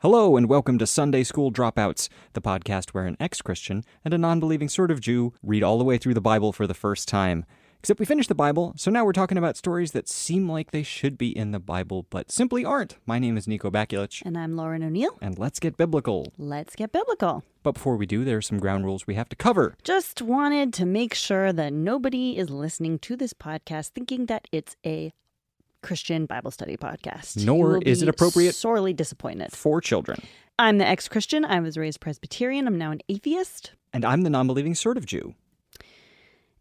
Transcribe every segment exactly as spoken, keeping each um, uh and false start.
Hello and welcome to Sunday School Dropouts, the podcast where an ex-Christian and a non-believing sort of Jew read all the way through the Bible for the first time. Except we finished the Bible, so now we're talking about stories that seem like they should be in the Bible, but simply aren't. My name is Nico Bakulich. And I'm Lauren O'Neill. And let's get biblical. Let's get biblical. But before we do, there are some ground rules we have to cover. Just wanted to make sure that nobody is listening to this podcast thinking that it's a Christian Bible study podcast. Nor is it appropriate. Sorely disappointed. For children. I'm the ex-Christian. I was raised Presbyterian. I'm now an atheist. And I'm the non-believing sort of Jew.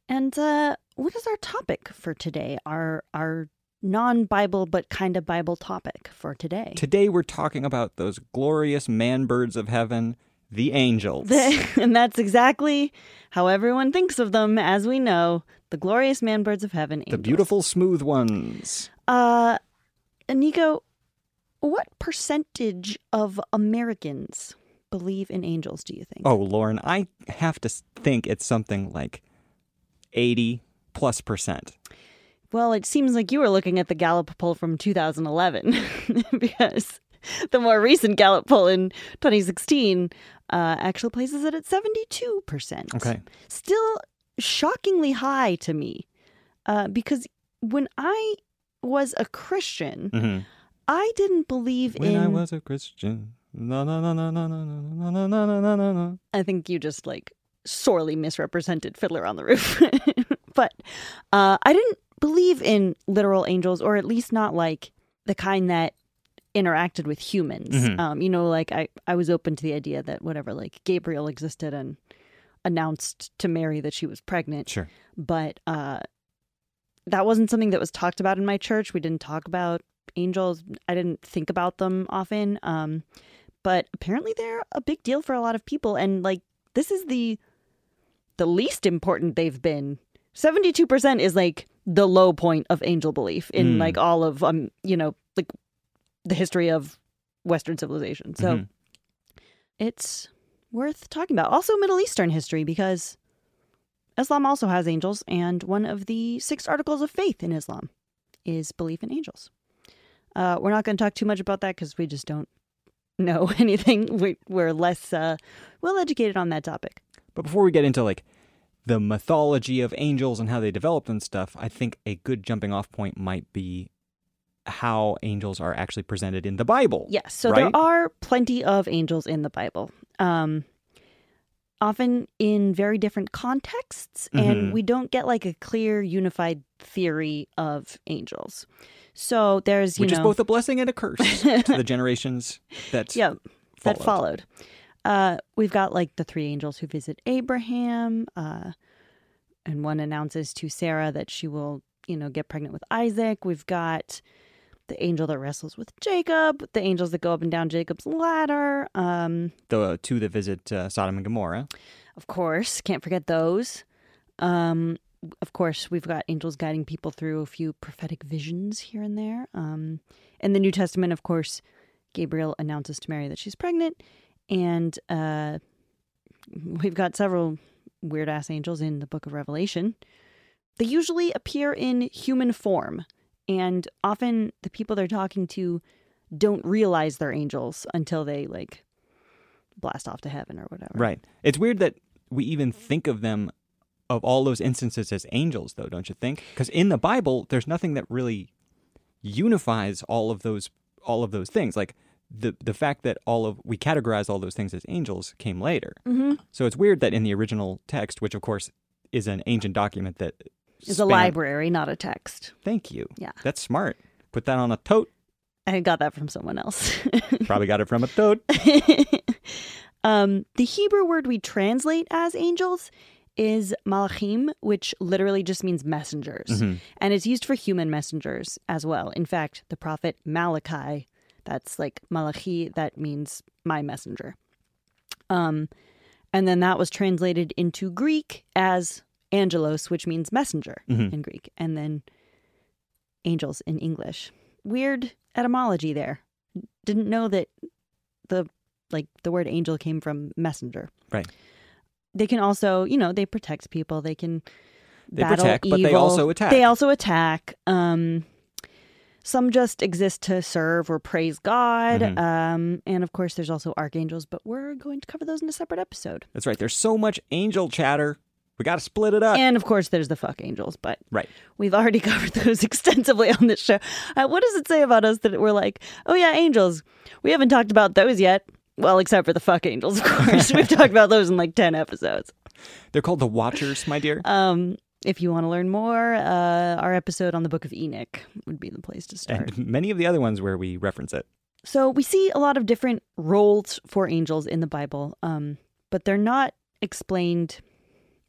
And uh, what is our topic for today? Our our non-Bible but kind of Bible topic for today. Today we're talking about those glorious man-birds of heaven, the angels. The, and that's exactly how everyone thinks of them, as we know. The glorious man-birds of heaven, angels. The beautiful, smooth ones. Uh, Nico, what percentage of Americans believe in angels, do you think? Oh, Lauren, I have to think it's something like eighty plus percent. Well, it seems like you were looking at the Gallup poll from two thousand eleven, because the more recent Gallup poll in twenty sixteen uh, actually places it at seventy-two percent. Okay. Still shockingly high to me, uh, because when I... was a Christian, mm-hmm. I didn't believe when in... When I was a Christian. Na, na, na, na, na, na, na, na, na, na, na. I think you just, like, sorely misrepresented Fiddler on the Roof. But uh, I didn't believe in literal angels, or at least not, like, the kind that interacted with humans. Mm-hmm. Um, you know, like, I, I was open to the idea that, whatever, like, Gabriel existed and announced to Mary that she was pregnant. Sure. But... Uh, That wasn't something that was talked about in my church. We didn't talk about angels. I didn't think about them often. Um, but apparently they're a big deal for a lot of people. And, like, this is the the least important they've been. seventy-two percent is, like, the low point of angel belief in, mm. like, all of, um, you know, like, the history of Western civilization. So mm-hmm. it's worth talking about. Also Middle Eastern history, because... Islam also has angels, and one of the six articles of faith in Islam is belief in angels. Uh, we're not going to talk too much about that because we just don't know anything. We, we're less uh, well-educated on that topic. But before we get into, like, the mythology of angels and how they developed and stuff, I think a good jumping-off point might be how angels are actually presented in the Bible. Yes, so right? There are plenty of angels in the Bible. Um Often in very different contexts, mm-hmm. and we don't get, like, a clear, unified theory of angels. So there's, you Which know... Which is both a blessing and a curse to the generations that yeah, followed. That followed. Uh, we've got, like, the three angels who visit Abraham, uh, and one announces to Sarah that she will, you know, get pregnant with Isaac. We've got the angel that wrestles with Jacob, the angels that go up and down Jacob's ladder. Um, the two that visit uh, Sodom and Gomorrah. Of course. Can't forget those. Um, of course, we've got angels guiding people through a few prophetic visions here and there. Um, in the New Testament, of course, Gabriel announces to Mary that she's pregnant. And uh, we've got several weird-ass angels in the Book of Revelation. They usually appear in human form. And often the people they're talking to don't realize they're angels until they, like, blast off to heaven or whatever. Right. It's weird that we even think of them, of all those instances, as angels, though, don't you think? Because in the Bible, there's nothing that really unifies all of those all of those things. Like, the the fact that all of we categorize all those things as angels came later. Mm-hmm. So it's weird that in the original text, which, of course, is an ancient document that... It's span- a library, not a text. Thank you. Yeah. That's smart. Put that on a tote. I got that from someone else. Probably got it from a toad. um, the Hebrew word we translate as angels is malachim, which literally just means messengers. Mm-hmm. And it's used for human messengers as well. In fact, the prophet Malachi, that's like malachi, that means my messenger. Um, and then that was translated into Greek as angelos, which means messenger mm-hmm. in Greek. And then angels in English. Weird etymology there. Didn't know that the like the word angel came from messenger. Right. They can also, you know, they protect people. They can they battle protect, evil. But they also attack. They also attack. Um, some just exist to serve or praise God. Mm-hmm. Um, and of course, there's also archangels. But we're going to cover those in a separate episode. That's right. There's so much angel chatter. We got to split it up. And, of course, there's the fuck angels, but right. we've already covered those extensively on this show. Uh, what does it say about us that we're like, oh, yeah, angels. We haven't talked about those yet. Well, except for the fuck angels, of course. We've talked about those in like ten episodes. They're called the Watchers, my dear. Um, if you want to learn more, uh, our episode on the Book of Enoch would be the place to start. And many of the other ones where we reference it. So we see a lot of different roles for angels in the Bible, um, but they're not explained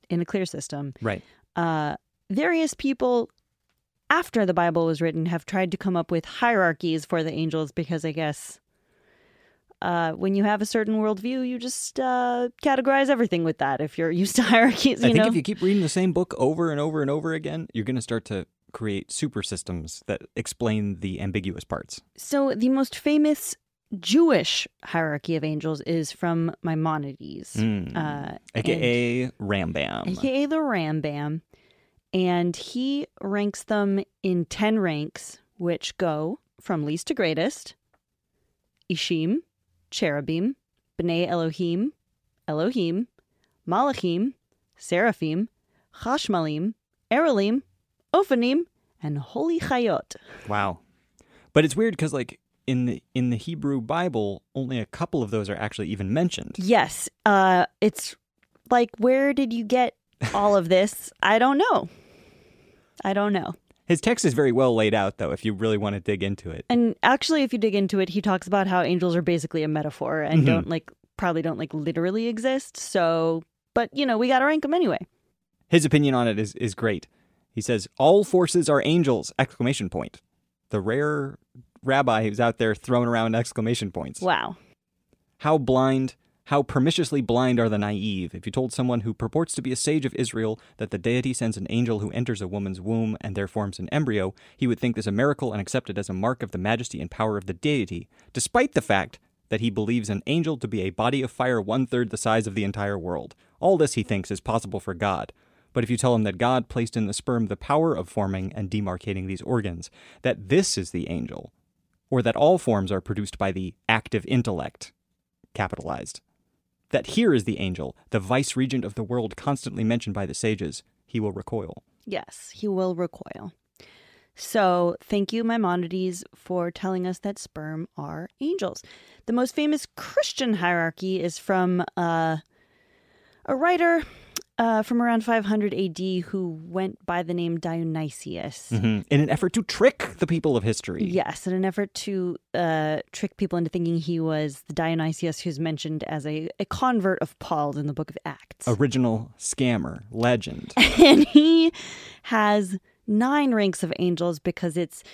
in a clear system. Right. Uh, various people after the Bible was written have tried to come up with hierarchies for the angels because I guess uh, when you have a certain worldview, you just uh, categorize everything with that if you're used to hierarchies. You I think know? If you keep reading the same book over and over and over again, you're going to start to create super systems that explain the ambiguous parts. So the most famous Jewish hierarchy of angels is from Maimonides. Mm. Uh, A K A Rambam. A K A the Rambam. And he ranks them in ten ranks, which go from least to greatest. Ishim, Cherubim, Bnei Elohim, Elohim, Malachim, Seraphim, Chashmalim, Erelim, Ophanim, and Holy Chayot. Wow. But it's weird because, like, In the in the Hebrew Bible, only a couple of those are actually even mentioned. Yes. Uh, it's like, where did you get all of this? I don't know. I don't know. His text is very well laid out, though, if you really want to dig into it. And actually, if you dig into it, he talks about how angels are basically a metaphor and mm-hmm. don't like probably don't like literally exist. So, but, you know, we got to rank them anyway. His opinion on it is, is great. He says, all forces are angels, exclamation point. The rare rabbi who's out there throwing around exclamation points. Wow. How blind, how perniciously blind are the naive. If you told someone who purports to be a sage of Israel that the deity sends an angel who enters a woman's womb and there forms an embryo, he would think this a miracle and accept it as a mark of the majesty and power of the deity, despite the fact that he believes an angel to be a body of fire one-third the size of the entire world. All this, he thinks, is possible for God. But if you tell him that God placed in the sperm the power of forming and demarcating these organs, that this is the angel, or that all forms are produced by the active intellect, capitalized. That here is the angel, the vice-regent of the world constantly mentioned by the sages. He will recoil. Yes, he will recoil. So thank you, Maimonides, for telling us that sperm are angels. The most famous Christian hierarchy is from uh, a writer uh, from around five hundred A D who went by the name Dionysius. Mm-hmm. In an effort to trick the people of history. Yes, in an effort to uh, trick people into thinking he was the Dionysius who's mentioned as a, a convert of Paul in the Book of Acts. Original scammer, legend. And he has nine ranks of angels because it's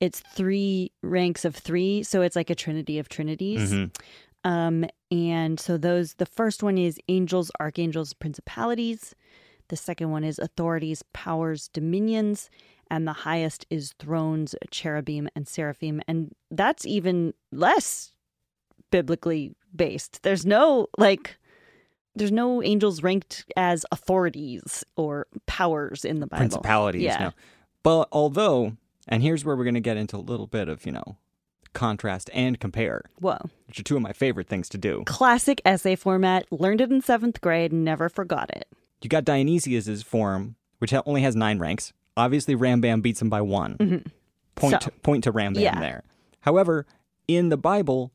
it's three ranks of three, so it's like a trinity of trinities. Mm-hmm. Um, and so those, the first one is angels, archangels, principalities. The second one is authorities, powers, dominions. And the highest is thrones, cherubim, and seraphim. And that's even less biblically based. There's no, like, there's no angels ranked as authorities or powers in the Bible. Principalities, yeah. No. But although, and here's where we're going to get into a little bit of, you know, contrast and compare. Whoa. Which are two of my favorite things to do. Classic essay format. Learned it in seventh grade, never forgot it. You got Dionysius's form, which only has nine ranks. Obviously, Rambam beats him by one. Mm-hmm. Point, so, point to Rambam yeah. there. However, in the Bible,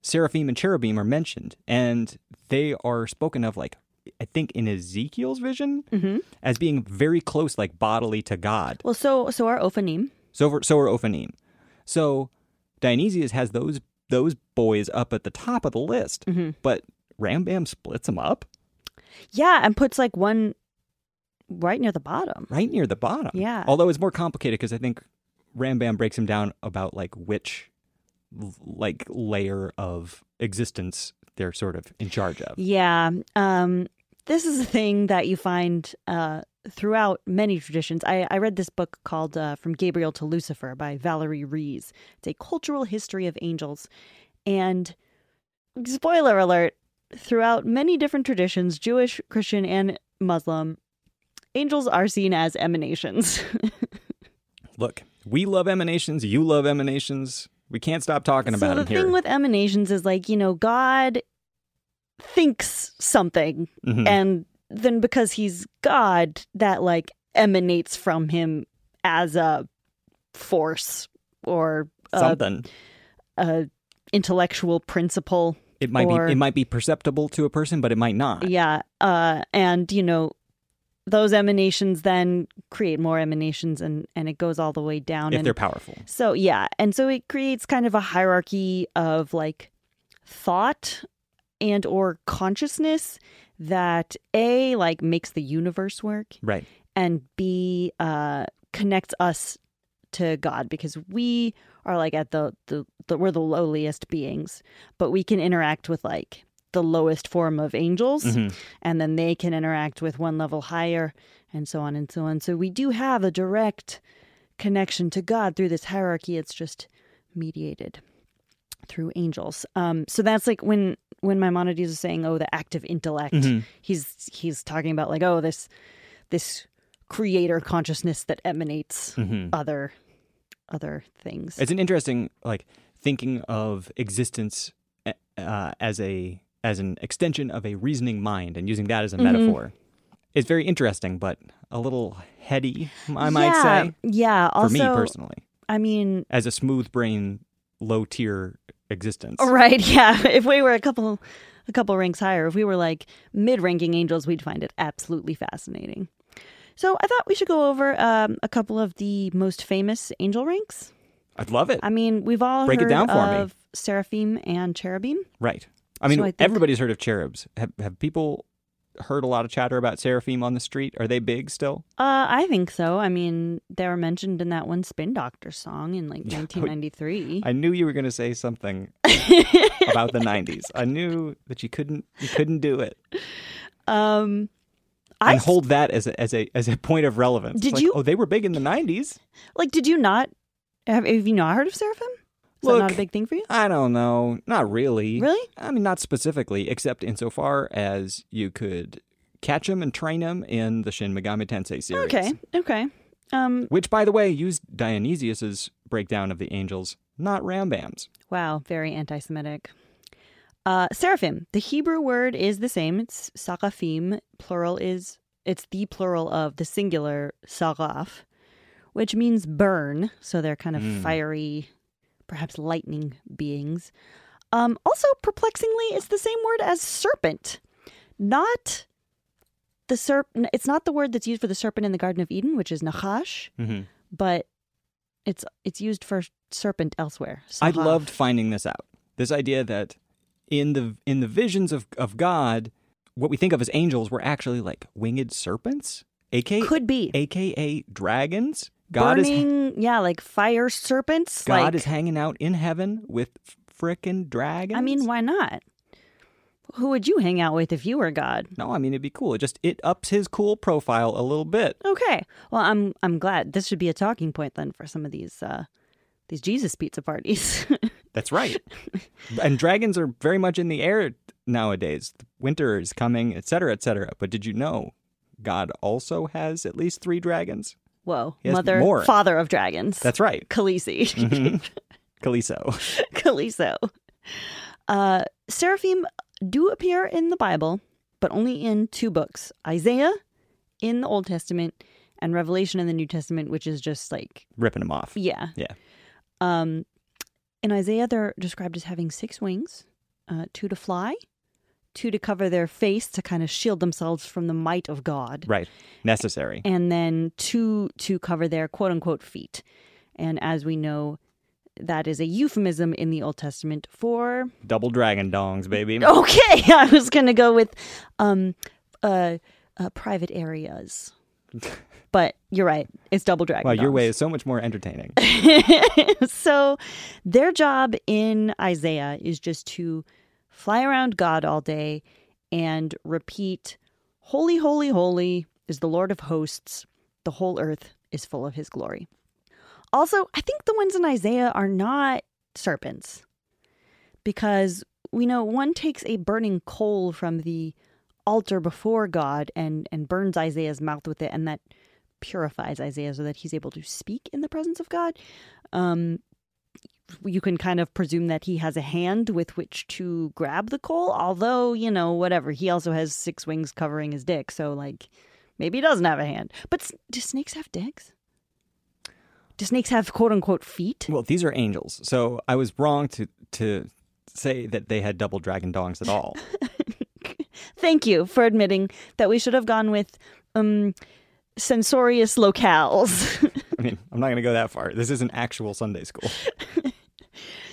seraphim and cherubim are mentioned, and they are spoken of, like, I think in Ezekiel's vision, mm-hmm. as being very close, like, bodily to God. Well, so so are Ophanim. So, for, so are Ophanim. So Dionysius has those, those boys up at the top of the list, mm-hmm. but Rambam splits them up. Yeah, and puts, like, one... Right near the bottom. Right near the bottom. Yeah. Although it's more complicated because I think Rambam breaks him down about like which like layer of existence they're sort of in charge of. Yeah. Um, this is a thing that you find uh, throughout many traditions. I, I read this book called uh, From Gabriel to Lucifer by Valerie Rees. It's a cultural history of angels. And spoiler alert, throughout many different traditions, Jewish, Christian, and Muslim, angels are seen as emanations. Look, we love emanations. You love emanations. We can't stop talking about them here. So the thing with emanations is like, you know, God thinks something. Mm-hmm. And then because he's God, that like emanates from him as a force or a, something, a intellectual principle. It might or, be, it might be perceptible to a person, but it might not. Yeah. Uh, and, you know, those emanations then create more emanations and, and it goes all the way down. If and, they're powerful. So, yeah. And so it creates kind of a hierarchy of like thought and or consciousness that A, like makes the universe work. Right. And B, uh, connects us to God because we are like at the, the, the, we're the lowliest beings, but we can interact with like the lowest form of angels, mm-hmm. and then they can interact with one level higher, and so on and so on. So we do have a direct connection to God through this hierarchy. It's just mediated through angels. Um, so that's like when when Maimonides is saying, "Oh, the active intellect." Mm-hmm. He's he's talking about like, "Oh, this this creator consciousness that emanates mm-hmm. other other things." It's an interesting like thinking of existence uh, as a as an extension of a reasoning mind and using that as a mm-hmm. metaphor. It's very interesting, but a little heady, I yeah, might say. Yeah. Also, for me personally. I mean... As a smooth brain, low-tier existence. Right, yeah. If we were a couple a couple ranks higher, if we were like mid-ranking angels, we'd find it absolutely fascinating. So I thought we should go over um, a couple of the most famous angel ranks. I'd love it. I mean, we've all Break heard it down for of me. Seraphim and cherubim. Right. I mean, so I think... everybody's heard of cherubs. Have have people heard a lot of chatter about seraphim on the street? Are they big still? Uh, I think so. I mean, they were mentioned in that one Spin Doctors song in like nineteen ninety-three. I knew you were going to say something about the nineties. I knew that you couldn't you couldn't do it. Um, I and hold that as a, as a as a point of relevance. Did like, you? Oh, they were big in the nineties. Like, did you not? Have, have you not heard of seraphim? Is Look, that not a big thing for you? I don't know. Not really. Really? I mean, not specifically, except insofar as you could catch him and train him in the Shin Megami Tensei series. Okay, okay. Um, Which, by the way, used Dionysius's breakdown of the angels, not Rambam's. Wow, very anti-Semitic. Uh, seraphim. The Hebrew word is the same. It's sarafim. Plural is, it's the plural of the singular saraf, which means burn. So they're kind of mm. fiery... perhaps lightning beings. Um, also, perplexingly, it's the same word as serpent. Not the serp- It's not the word that's used for the serpent in the Garden of Eden, which is nachash, mm-hmm. but it's it's used for serpent elsewhere. Sahaf. I loved finding this out. This idea that in the in the visions of, of God, what we think of as angels were actually like winged serpents, aka could be, aka dragons. God Burning, is ha- yeah, like fire serpents. God like, is hanging out in heaven with frickin' dragons. I mean, why not? Who would you hang out with if you were God? No, I mean, it'd be cool. It just, it ups his cool profile a little bit. Okay. Well, I'm I'm glad. This should be a talking point then for some of these uh, these Jesus pizza parties. That's right. And dragons are very much in the air nowadays. Winter is coming, et cetera, et cetera. But did you know God also has at least three dragons? Whoa. Mother, more. Father of dragons. That's right. Khaleesi. Mm-hmm. Kaliso. Kaliso. Uh, seraphim do appear in the Bible, but only in two books. Isaiah in the Old Testament and Revelation in the New Testament, which is just like... ripping them off. Yeah. Yeah. Um, in Isaiah, they're described as having six wings, uh, two to fly, two to cover their face to kind of shield themselves from the might of God. Right. Necessary. And then two to cover their quote-unquote feet. And as we know... that is a euphemism in the Old Testament for... double dragon dongs, baby. Okay, I was going to go with um, uh, uh, private areas. But you're right, it's double dragon Wow, dongs. Your way is so much more entertaining. So their job in Isaiah is just to fly around God all day and repeat, holy, holy, holy is the Lord of hosts. The whole earth is full of his glory. Also, I think the ones in Isaiah are not serpents because we know one takes a burning coal from the altar before God and, and burns Isaiah's mouth with it, and that purifies Isaiah so that he's able to speak in the presence of God. Um, you can kind of presume that he has a hand with which to grab the coal, although, you know, whatever. He also has six wings covering his dick, so, like, maybe he doesn't have a hand. But do snakes have dicks? Do snakes have quote-unquote feet? Well, these are angels, so I was wrong to to say that they had double dragon dongs at all. Thank you for admitting that we should have gone with um, censorious locales. I mean, I'm not going to go that far. This isn't actual Sunday school.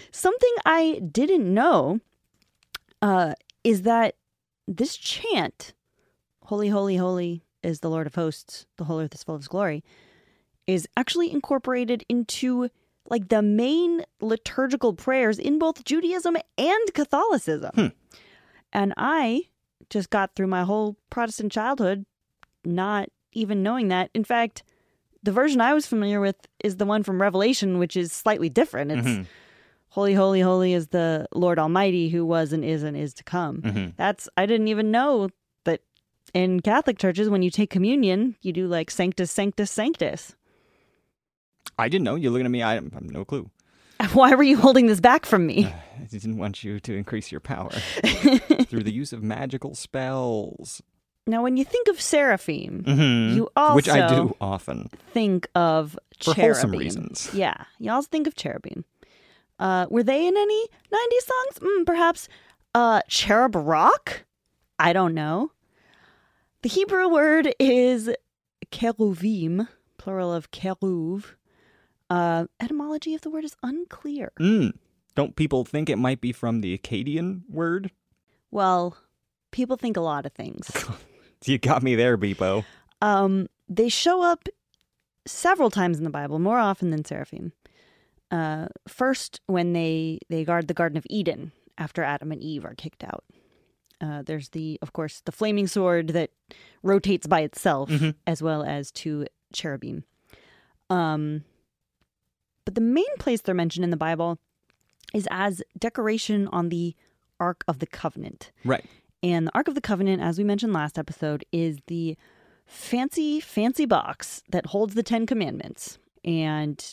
Something I didn't know uh, is that this chant, holy, holy, holy is the Lord of hosts, the whole earth is full of his glory, is actually incorporated into, like, the main liturgical prayers in both Judaism and Catholicism. Hmm. And I just got through my whole Protestant childhood not even knowing that. In fact, the version I was familiar with is the one from Revelation, which is slightly different. It's mm-hmm. holy, holy, holy is the Lord Almighty who was and is and is to come. Mm-hmm. That's, I didn't even know that in Catholic churches, when you take communion, you do, like, sanctus, sanctus, sanctus. I didn't know. You're looking at me. I have no clue. Why were you holding this back from me? Uh, I didn't want you to increase your power through the use of magical spells. Now, when you think of seraphim, mm-hmm. you also which I do often think of for cherubim. Wholesome reasons. Yeah, you also think of cherubim. Uh, were they in any nineties songs? Mm, perhaps uh, cherub rock. I don't know. The Hebrew word is keruvim, plural of keruv. Uh, etymology of the word is unclear. Mm. Don't people think it might be from the Akkadian word? Well, people think a lot of things. You got me there, Beepo. Um, they show up several times in the Bible, more often than seraphim. Uh, first, when they, they guard the Garden of Eden after Adam and Eve are kicked out. Uh, there's, the, of course, the flaming sword that rotates by itself, mm-hmm. as well as two cherubim. Um... But the main place they're mentioned in the Bible is as decoration on the Ark of the Covenant. Right. And the Ark of the Covenant, as we mentioned last episode, is the fancy, fancy box that holds the Ten Commandments. And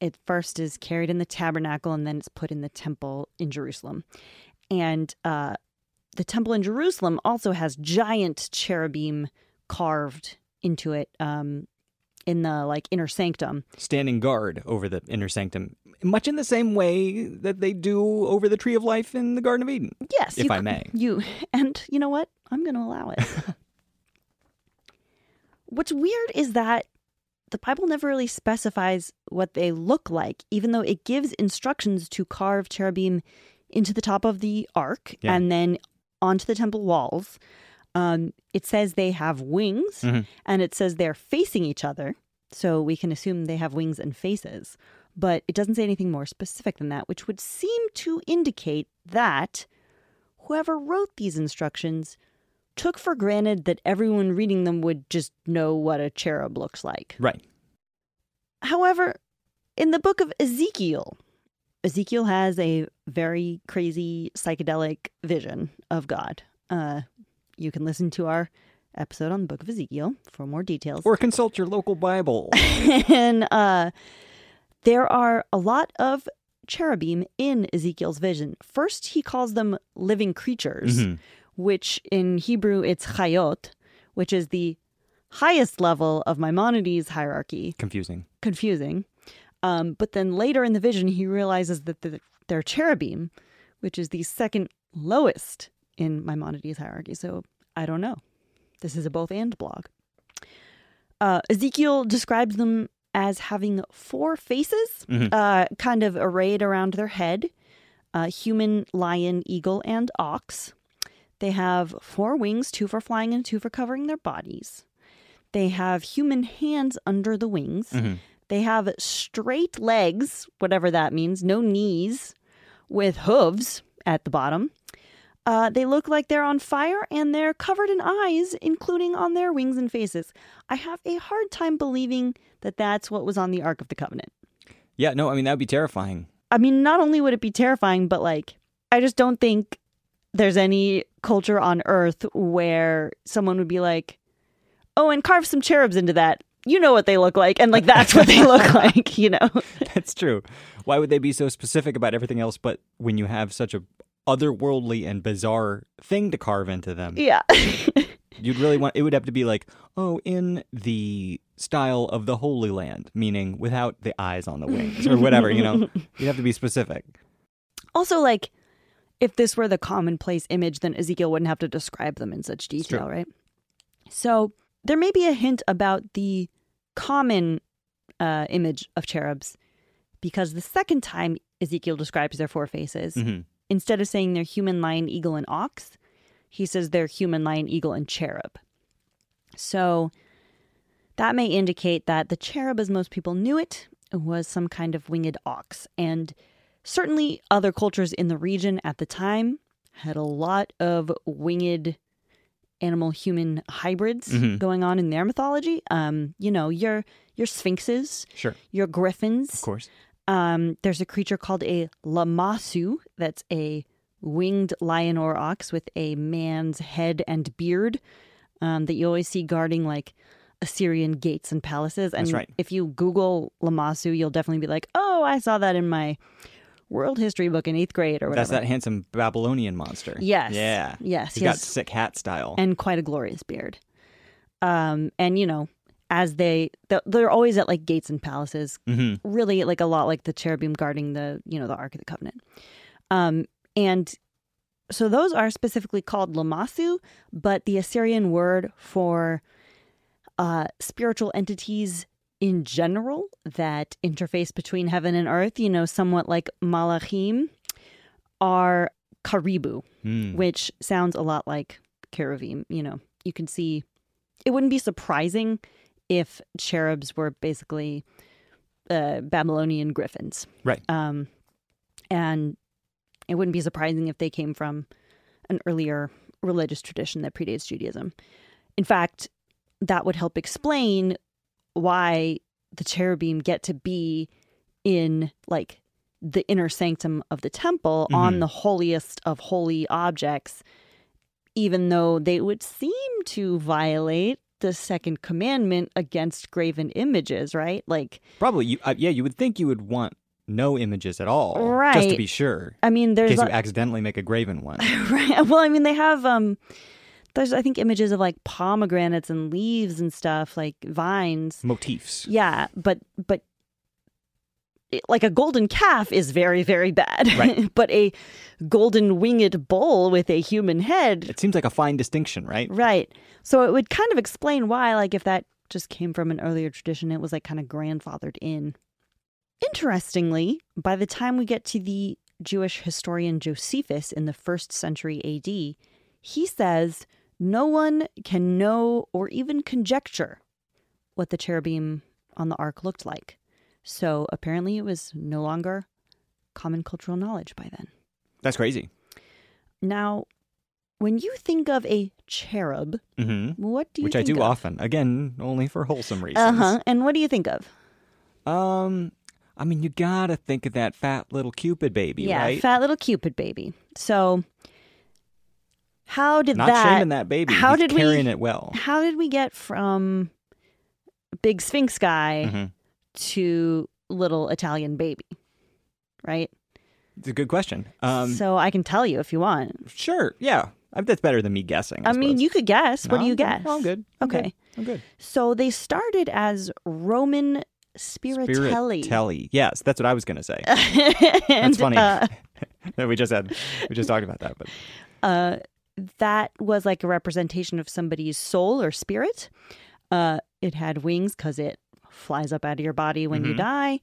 it first is carried in the tabernacle and then it's put in the temple in Jerusalem. And uh, the temple in Jerusalem also has giant cherubim carved into it, um, in the, like, inner sanctum. Standing guard over the inner sanctum, much in the same way that they do over the Tree of Life in the Garden of Eden. Yes. If you, I may. You, and you know what? I'm going to allow it. What's weird is that the Bible never really specifies what they look like, even though it gives instructions to carve cherubim into the top of the ark yeah. and then onto the temple walls. Um, it says they have wings, mm-hmm. and it says they're facing each other, so we can assume they have wings and faces. But it doesn't say anything more specific than that, which would seem to indicate that whoever wrote these instructions took for granted that everyone reading them would just know what a cherub looks like. Right. However, in the book of Ezekiel, Ezekiel has a very crazy psychedelic vision of God. Uh, you can listen to our episode on the book of Ezekiel for more details. Or consult your local Bible. And uh, there are a lot of cherubim in Ezekiel's vision. First, he calls them living creatures, mm-hmm. which in Hebrew, it's chayot, which is the highest level of Maimonides' hierarchy. Confusing. Confusing. Um, but then later in the vision, he realizes that the, they're cherubim, which is the second lowest in Maimonides' hierarchy. So I don't know. This is a both and blog. Uh, Ezekiel describes them as having four faces, mm-hmm. uh, kind of arrayed around their head, uh, human, lion, eagle, and ox. They have four wings, two for flying and two for covering their bodies. They have human hands under the wings. Mm-hmm. They have straight legs, whatever that means, no knees, with hooves at the bottom. Uh, they look like they're on fire, and they're covered in eyes, including on their wings and faces. I have a hard time believing that that's what was on the Ark of the Covenant. Yeah, no, I mean, that would be terrifying. I mean, not only would it be terrifying, but, like, I just don't think there's any culture on Earth where someone would be like, oh, and carve some cherubs into that. You know what they look like, and, like, that's what they look like, you know? That's true. Why would they be so specific about everything else, but when you have such a otherworldly and bizarre thing to carve into them? Yeah. You'd really want, it would have to be like, oh, in the style of the Holy Land, meaning without the eyes on the wings or whatever, you know? You'd have to be specific. Also, like, if this were the commonplace image, then Ezekiel wouldn't have to describe them in such detail, right? So there may be a hint about the common uh, image of cherubs, because the second time Ezekiel describes their four faces, mm-hmm. instead of saying they're human, lion, eagle, and ox, he says they're human, lion, eagle, and cherub. So that may indicate that the cherub, as most people knew it, was some kind of winged ox. And certainly other cultures in the region at the time had a lot of winged animal-human hybrids mm-hmm. going on in their mythology. Um, you know, your your sphinxes, sure. your griffins. Of course. Um, there's a creature called a lamassu that's a winged lion or ox with a man's head and beard um, that you always see guarding, like, Assyrian gates and palaces. And that's right. If you Google lamassu, you'll definitely be like, oh, I saw that in my world history book in eighth grade or whatever. That's that handsome Babylonian monster. Yes. Yeah. Yes. He's he got sick hat style. And quite a glorious beard. Um, and, you know, as they, they're always at, like, gates and palaces, mm-hmm. really, like, a lot like the cherubim guarding the, you know, the Ark of the Covenant. Um, and so those are specifically called lamassu, but the Assyrian word for uh, spiritual entities in general that interface between heaven and earth, you know, somewhat like malachim, are karibu, mm. which sounds a lot like cherubim. You know, you can see, it wouldn't be surprising if cherubs were basically uh, Babylonian griffins. Right. Um, and it wouldn't be surprising if they came from an earlier religious tradition that predates Judaism. In fact, that would help explain why the cherubim get to be in, like, the inner sanctum of the temple mm-hmm. on the holiest of holy objects, even though they would seem to violate the second commandment against graven images, right? Like, probably, you, uh, yeah, you would think you would want no images at all, right? Just to be sure. I mean, there's in case a... you accidentally make a graven one, right? Well, I mean, they have um, there's I think images of, like, pomegranates and leaves and stuff, like vines, motifs. Yeah, but but it, like, a golden calf is very, very bad, right? But a golden winged bull with a human head, it seems like a fine distinction, right? Right. So it would kind of explain why, like, if that just came from an earlier tradition, it was, like, kind of grandfathered in. Interestingly, by the time we get to the Jewish historian Josephus in the first century A D, he says no one can know or even conjecture what the cherubim on the ark looked like. So apparently it was no longer common cultural knowledge by then. That's crazy. Now, When you think of a cherub, mm-hmm. what do you Which think I do of? often. Again, only for wholesome reasons. Uh-huh. And what do you think of? Um, I mean, you gotta think of that fat little Cupid baby, yeah, right? Yeah, fat little Cupid baby. So, how did Not that... Not shaming that baby. How He's did carrying we, it well. How did we get from big Sphinx guy mm-hmm. to little Italian baby, right? It's a good question. Um, so, I can tell you if you want. Sure, yeah. I, that's better than me guessing. I, I mean, you could guess. No, what do you guess? No, I'm good. I'm okay. Good. I'm good. So they started as Roman Spiritelli. Spiritelli. Yes, that's what I was going to say. and, that's funny. Uh, we just had we just talked about that, but uh, that was like a representation of somebody's soul or spirit. Uh, it had wings because it flies up out of your body when mm-hmm. you die,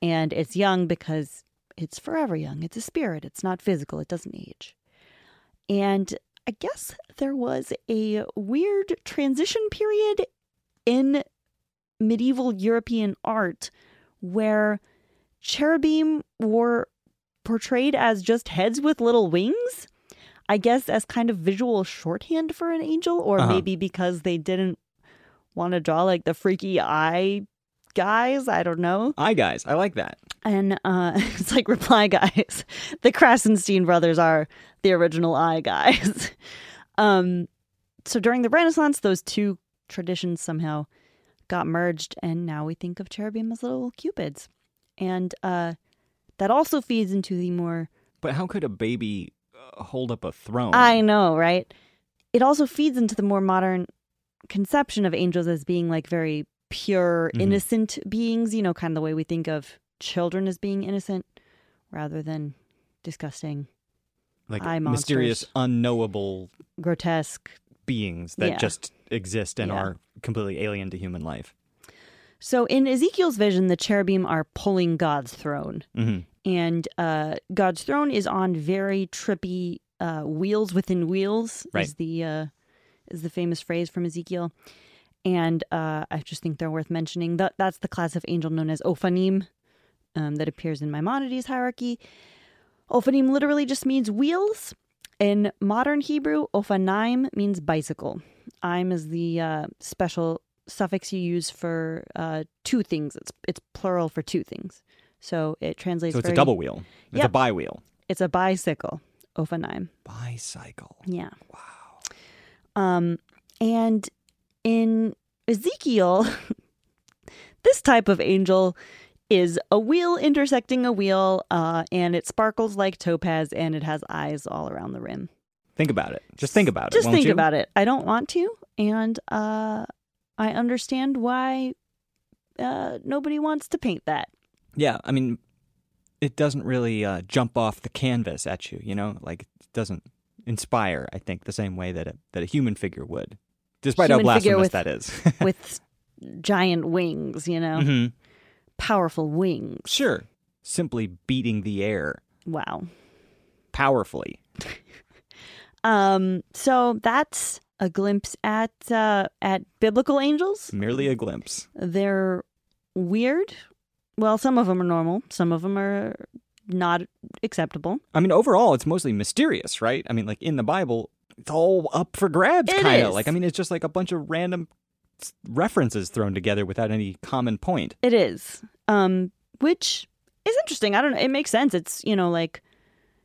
and it's young because it's forever young. It's a spirit. It's not physical. It doesn't age. And I guess there was a weird transition period in medieval European art where cherubim were portrayed as just heads with little wings, I guess as kind of visual shorthand for an angel, or uh-huh. maybe because they didn't want to draw like the freaky eye guys. I don't know. Eye guys. I like that. And uh, it's like Reply Guys. The Krasenstein brothers are the original eye guys. um, so during the Renaissance, those two traditions somehow got merged, and now we think of cherubim as little cupids. And uh, that also feeds into the more... But how could a baby uh, hold up a throne? I know, right? It also feeds into the more modern conception of angels as being like very pure, mm-hmm. innocent beings, you know, kind of the way we think of children as being innocent rather than disgusting, like eye monsters, mysterious, unknowable, grotesque beings that yeah. just exist and yeah. are completely alien to human life. So in Ezekiel's vision, the cherubim are pulling God's throne. Mm-hmm. And uh, God's throne is on very trippy uh, wheels within wheels, right. is the uh, is the famous phrase from Ezekiel. And uh, I just think they're worth mentioning. That That's the class of angel known as Ophanim. Um, that appears in Maimonides' hierarchy. Ophanim literally just means wheels. In modern Hebrew, Ophanaim means bicycle. Im is the uh, special suffix you use for uh, two things. It's it's plural for two things. So it translates So it's very, a double wheel. It's yep. a bi-wheel. It's a bicycle, Ophanaim. Bicycle. Yeah. Wow. Um, and in Ezekiel, this type of angel is a wheel intersecting a wheel, uh, and it sparkles like topaz, and it has eyes all around the rim. Think about it. Just think about it, Just won't think you? about it. I don't want to, and uh, I understand why uh, nobody wants to paint that. Yeah, I mean, it doesn't really uh, jump off the canvas at you, you know? Like, it doesn't inspire, I think, the same way that a, that a human figure would, despite human how blasphemous with, that is. with giant wings, you know? Mm-hmm. Powerful wings. Sure. Simply beating the air. Wow. Powerfully. um. So that's a glimpse at uh, at biblical angels. Merely a glimpse. They're weird. Well, some of them are normal. Some of them are not acceptable. I mean, overall, it's mostly mysterious, right? I mean, like in the Bible, it's all up for grabs, kind of. Like, I mean, it's just like a bunch of random references thrown together without any common point. It is. Um, which is interesting. I don't know. It makes sense. It's, you know, like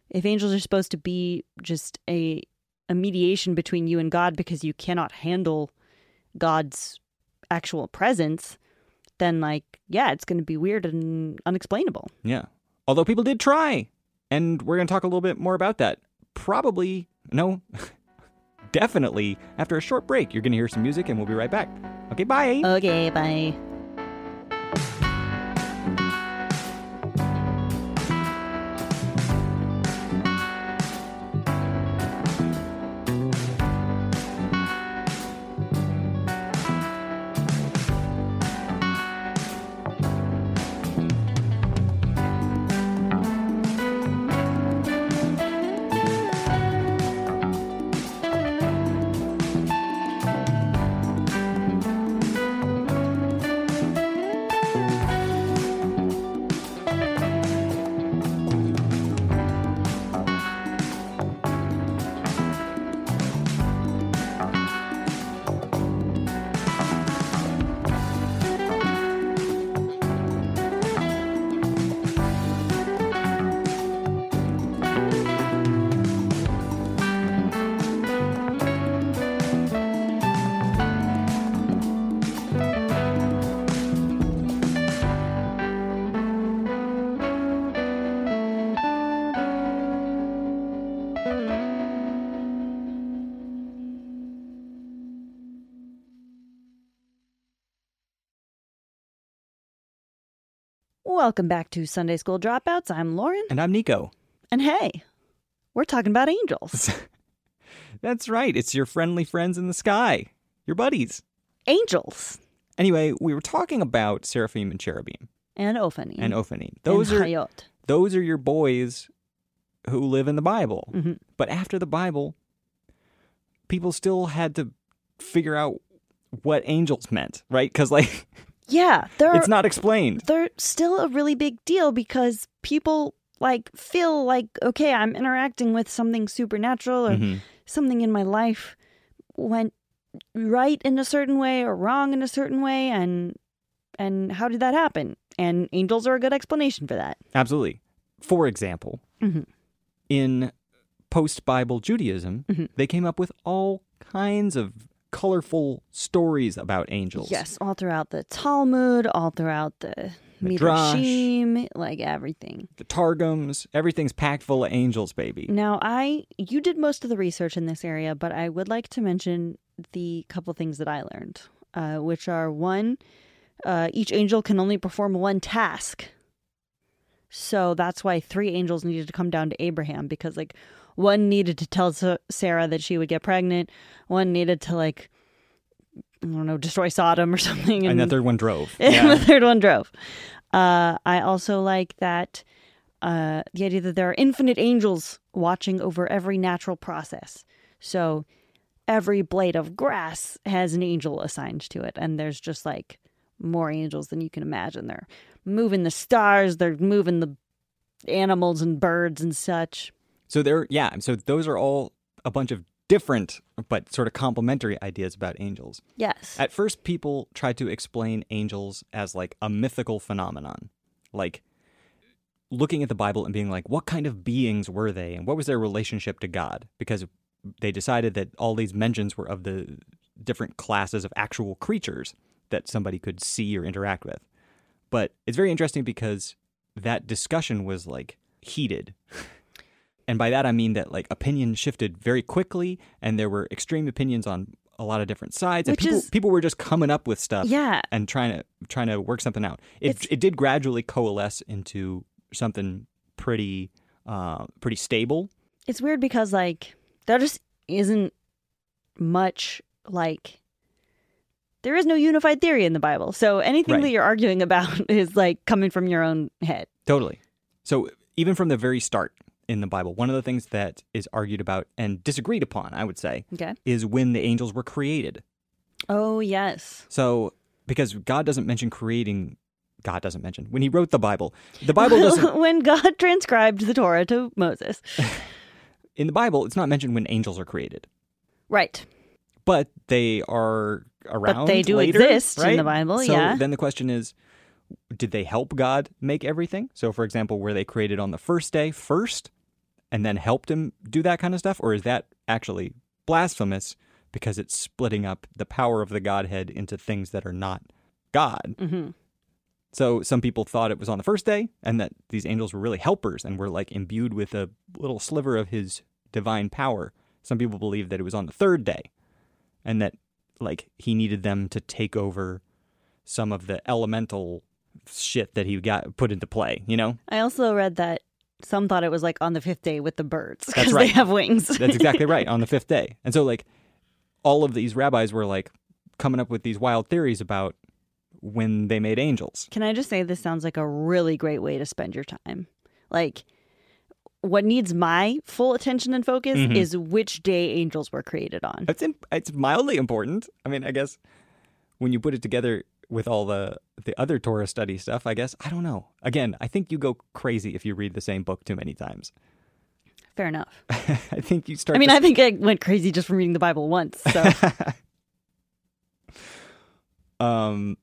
if angels are supposed to be just a, a mediation between you and God because you cannot handle God's actual presence, then like, yeah, it's going to be weird and unexplainable. Yeah. Although people did try. And we're going to talk a little bit more about that. Probably, no... Definitely. After a short break, you're going to hear some music and we'll be right back. Okay, bye. Okay, bye. Welcome back to Sunday School Dropouts. I'm Lauren. And I'm Nico. And hey, we're talking about angels. That's right. It's your friendly friends in the sky. Your buddies. Angels. Anyway, we were talking about seraphim and cherubim. And Ophanim. And Ophanim. Those and are Hayot. Those are your boys who live in the Bible. Mm-hmm. But after the Bible, people still had to figure out what angels meant, right? Because, like, yeah, they're, it's not explained. They're still a really big deal because people, like, feel like, okay, I'm interacting with something supernatural or mm-hmm. something in my life went right in a certain way or wrong in a certain way, and and how did that happen? And angels are a good explanation for that. Absolutely. For example, mm-hmm. in post-Bible Judaism, mm-hmm. they came up with all kinds of colorful stories about angels. Yes, all throughout the Talmud, all throughout the Midrash, Midrashim, like everything. The Targums, everything's packed full of angels, baby. Now, I you did most of the research in this area, but I would like to mention the couple things that I learned, uh, which are one, uh, each angel can only perform one task. So that's why three angels needed to come down to Abraham, because, like, one needed to tell Sarah that she would get pregnant. One needed to, like, I don't know, destroy Sodom or something. And, and the third one drove. And yeah. the third one drove. Uh, I also like that uh, the idea that there are infinite angels watching over every natural process. So every blade of grass has an angel assigned to it. And there's just, like, more angels than you can imagine. They're moving the stars. They're moving the animals and birds and such. So there, yeah, so those are all a bunch of different but sort of complementary ideas about angels. Yes. At first, people tried to explain angels as, like, a mythical phenomenon. Like, looking at the Bible and being like, what kind of beings were they and what was their relationship to God? Because they decided that all these mentions were of the different classes of actual creatures that somebody could see or interact with. But it's very interesting because that discussion was, like, heated. And by that, I mean that, like, opinion shifted very quickly, and there were extreme opinions on a lot of different sides. Which and people, is, people were just coming up with stuff yeah. and trying to trying to work something out. It, it did gradually coalesce into something pretty, uh, pretty stable. It's weird because, like, there just isn't much, like, there is no unified theory in the Bible. So anything right. that you're arguing about is, like, coming from your own head. Totally. So even from the very start in the Bible, one of the things that is argued about and disagreed upon, I would say, okay. is when the angels were created. Oh, yes. So, because God doesn't mention creating, God doesn't mention, when he wrote the Bible, the Bible doesn't... when God transcribed the Torah to Moses. In the Bible, it's not mentioned when angels are created. Right. But they are around But they do later, exist right? in the Bible, so yeah. So then the question is, did they help God make everything? So, for example, were they created on the first day first and then helped him do that kind of stuff? Or is that actually blasphemous because it's splitting up the power of the Godhead into things that are not God? Mm-hmm. So some people thought it was on the first day and that these angels were really helpers and were, like, imbued with a little sliver of his divine power. Some people believe that it was on the third day and that, like, he needed them to take over some of the elemental shit that he got put into play, you know? I also read that some thought it was, like, on the fifth day with the birds. That's right. They have wings. That's exactly right, on the fifth day. And so, like, all of these rabbis were, like, coming up with these wild theories about when they made angels. Can I just say this sounds like a really great way to spend your time? Like, what needs my full attention and focus mm-hmm. is which day angels were created on. It's, in, it's mildly important. I mean, I guess when you put it together with all the, the other Torah study stuff, I guess. I don't know. Again, I think you go crazy if you read the same book too many times. Fair enough. I think you start... I mean, to... I think I went crazy just from reading the Bible once, so... um,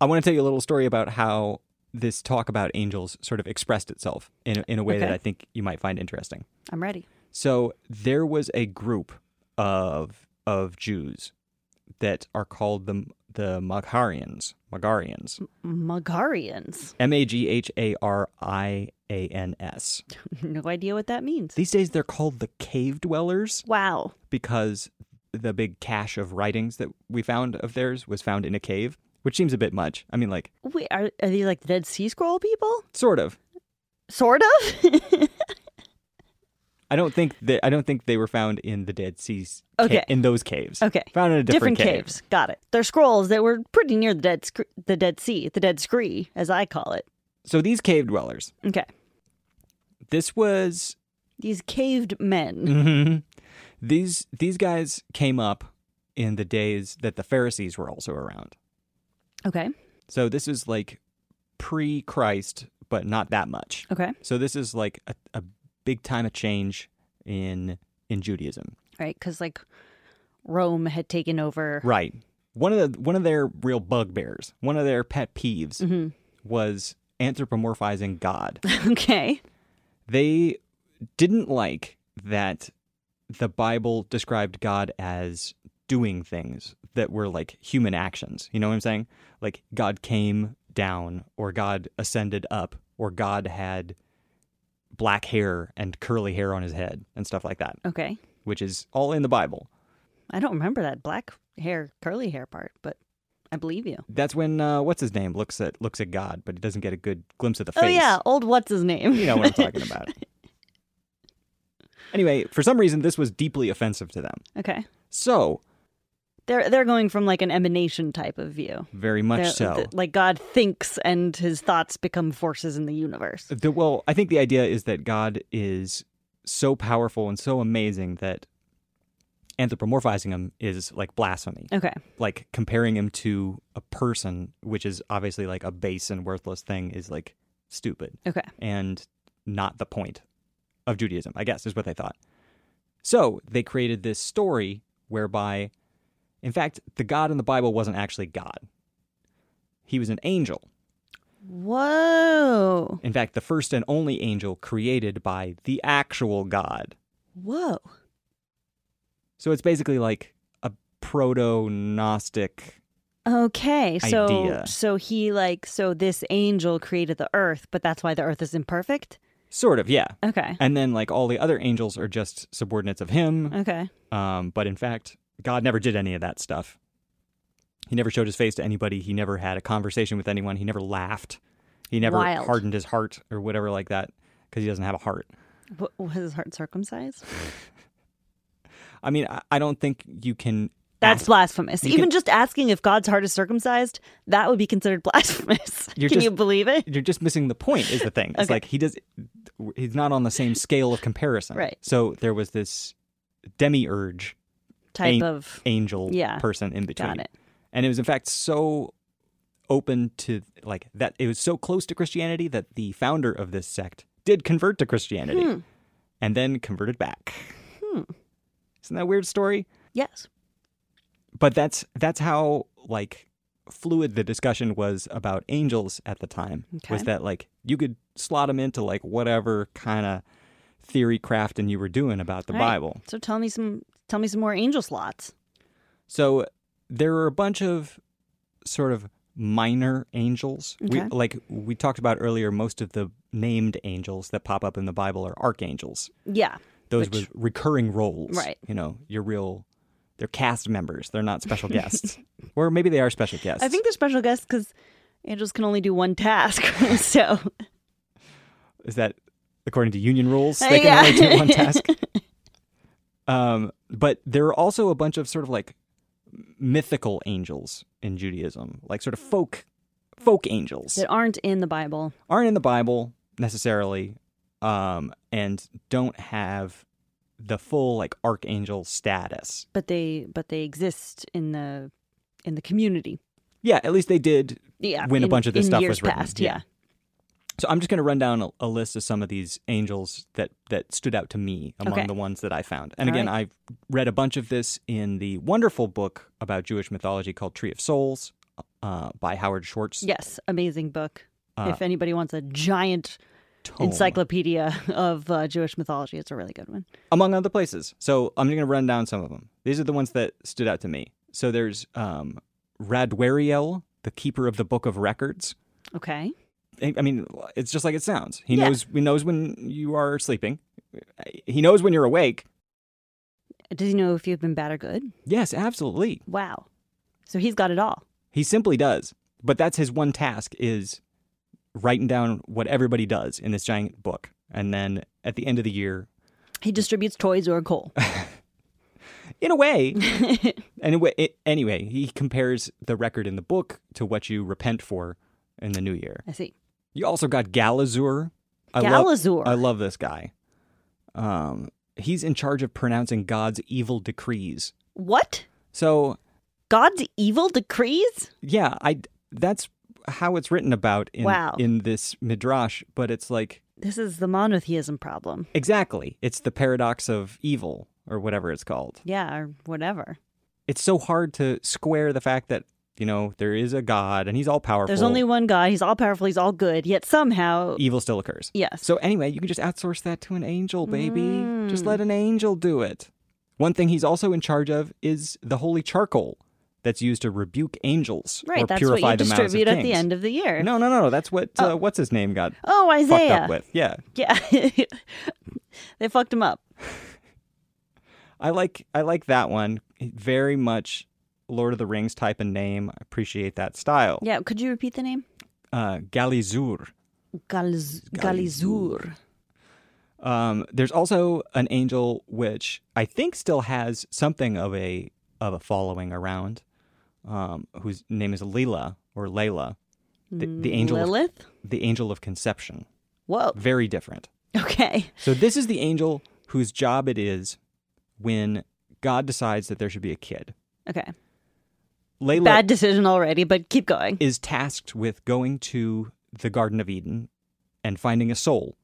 I want to tell you a little story about how this talk about angels sort of expressed itself in, in a way okay. that I think you might find interesting. I'm ready. So there was a group of of Jews that are called the... The Magarians. Magarians. Magarians. M A G H A R I A N S. No idea what that means. These days they're called the cave dwellers. Wow. Because the big cache of writings that we found of theirs was found in a cave, which seems a bit much. I mean, like... Wait, are, are they like the Dead Sea Scroll people? Sort of. Sort of? I don't think that I don't think they were found in the Dead Sea's okay. ca- in those caves. Okay. Found in a different, different cave. caves. Got it. They're scrolls that were pretty near the Dead Sc- the Dead Sea, the Dead Scree, as I call it. So these cave dwellers. Okay. This was these caved men. Mm-hmm. These these guys came up in the days that the Pharisees were also around. Okay. So this is like pre-Christ, but not that much. Okay. So this is like a, a big time of change in in Judaism. Right, because like Rome had taken over. Right. One of the one of their real bugbears, one of their pet peeves mm-hmm. was anthropomorphizing God. Okay. They didn't like that the Bible described God as doing things that were like human actions. You know what I'm saying? Like God came down, or God ascended up, or God had black hair and curly hair on his head and stuff like that. Okay. Which is all in the Bible. I don't remember that black hair, curly hair part, but I believe you. That's when uh, what's his name looks at looks at God, but he doesn't get a good glimpse of the face. Oh yeah, old what's his name. You know what I'm talking about. Anyway, for some reason this was deeply offensive to them. Okay. So They're they're going from like an emanation type of view. Very much they're, so. Th- like God thinks and his thoughts become forces in the universe. The, well, I think the idea is that God is so powerful and so amazing that anthropomorphizing him is like blasphemy. Okay. Like comparing him to a person, which is obviously like a base and worthless thing, is like stupid. Okay. And not the point of Judaism, I guess, is what they thought. So they created this story whereby... In fact, the God in the Bible wasn't actually God. He was an angel. Whoa. In fact, the first and only angel created by the actual God. Whoa. So it's basically like a proto-Gnostic okay, so, idea. So he like, so this angel created the earth, but that's why the earth is imperfect? Sort of, yeah. Okay. And then like all the other angels are just subordinates of him. Okay. Um, but in fact... God never did any of that stuff. He never showed his face to anybody. He never had a conversation with anyone. He never laughed. He never Wild. hardened his heart or whatever like that because he doesn't have a heart. What, was his heart circumcised? I mean, I, I don't think you can... That's ask, blasphemous. Even can, just asking if God's heart is circumcised, that would be considered blasphemous. Can just, you believe it? You're just missing the point is the thing. It's okay. like he does. He's not on the same scale of comparison. Right. So there was this demiurge type a- of angel yeah, person in between. Got it. And it was in fact so open to like that it was so close to Christianity that the founder of this sect did convert to Christianity hmm. and then converted back. Hmm. Isn't that a weird story? Yes. But that's that's how like fluid the discussion was about angels at the time. Okay. Was that like you could slot them into like whatever kind of theory craft and you were doing about the All right. Bible. So tell me some Tell me some more angel slots. So there are a bunch of sort of minor angels. Okay. We, like we talked about earlier, most of the named angels that pop up in the Bible are archangels. Yeah. Those which... were recurring roles. Right. You know, your real, they're cast members. They're not special guests. Or maybe they are special guests. I think they're special guests because angels can only do one task. So. Is that according to union rules? They can yeah. only do one task? Um, but there are also a bunch of sort of like mythical angels in Judaism, like sort of folk folk angels. That aren't in the Bible. Aren't in the Bible necessarily, um, and don't have the full like archangel status. But they but they exist in the in the community. Yeah, at least they did yeah, when in, a bunch of this stuff was written. Past, yeah. yeah. So I'm just going to run down a, a list of some of these angels that, that stood out to me among okay. the ones that I found. And All again, right. I've read a bunch of this in the wonderful book about Jewish mythology called Tree of Souls uh, by Howard Schwartz. Yes, amazing book. Uh, if anybody wants a giant tome. encyclopedia of uh, Jewish mythology, it's a really good one. Among other places. So I'm going to run down some of them. These are the ones that stood out to me. So there's um, Radwariel, the keeper of the Book of Records. Okay. I mean, it's just like it sounds. He yeah. knows. He knows when you are sleeping. He knows when you're awake. Does he know if you've been bad or good? Yes, absolutely. Wow. So he's got it all. He simply does. But that's his one task, is writing down what everybody does in this giant book. And then at the end of the year, he distributes toys or coal. In a way. anyway, it, anyway, he compares the record in the book to what you repent for in the new year. I see. You also got Galazur. I Galazur. Love, I love this guy. Um, he's in charge of pronouncing God's evil decrees. What? So God's evil decrees? Yeah, I, that's how it's written about in, wow. in this Midrash, but it's like... This is the monotheism problem. Exactly. It's the paradox of evil, or whatever it's called. Yeah, or whatever. It's so hard to square the fact that, you know, there is a God, and he's all-powerful. There's only one God, he's all-powerful, he's all-good, yet somehow... Evil still occurs. Yes. So anyway, you can just outsource that to an angel, baby. Mm. Just let an angel do it. One thing he's also in charge of is the holy charcoal that's used to rebuke angels right, or purify the mouths of kings. Right, that's what you distribute at the end of the year. No, no, no, no. That's what, oh. uh, what's his name got oh, Isaiah. fucked up with. Yeah. Yeah. They fucked him up. I like I like that one. Very much Lord of the Rings type of name. I appreciate that style. Yeah, could you repeat the name? Uh, Galazur. Galazur. Galazur. Um, there's also an angel which I think still has something of a of a following around. Um, whose name is Lailah or Lailah, the, the angel Lilith, of, the angel of conception. Whoa, very different. Okay, so this is the angel whose job it is when God decides that there should be a kid. Okay, Lailah, bad decision already, but keep going. Is tasked with going to the Garden of Eden and finding a soul,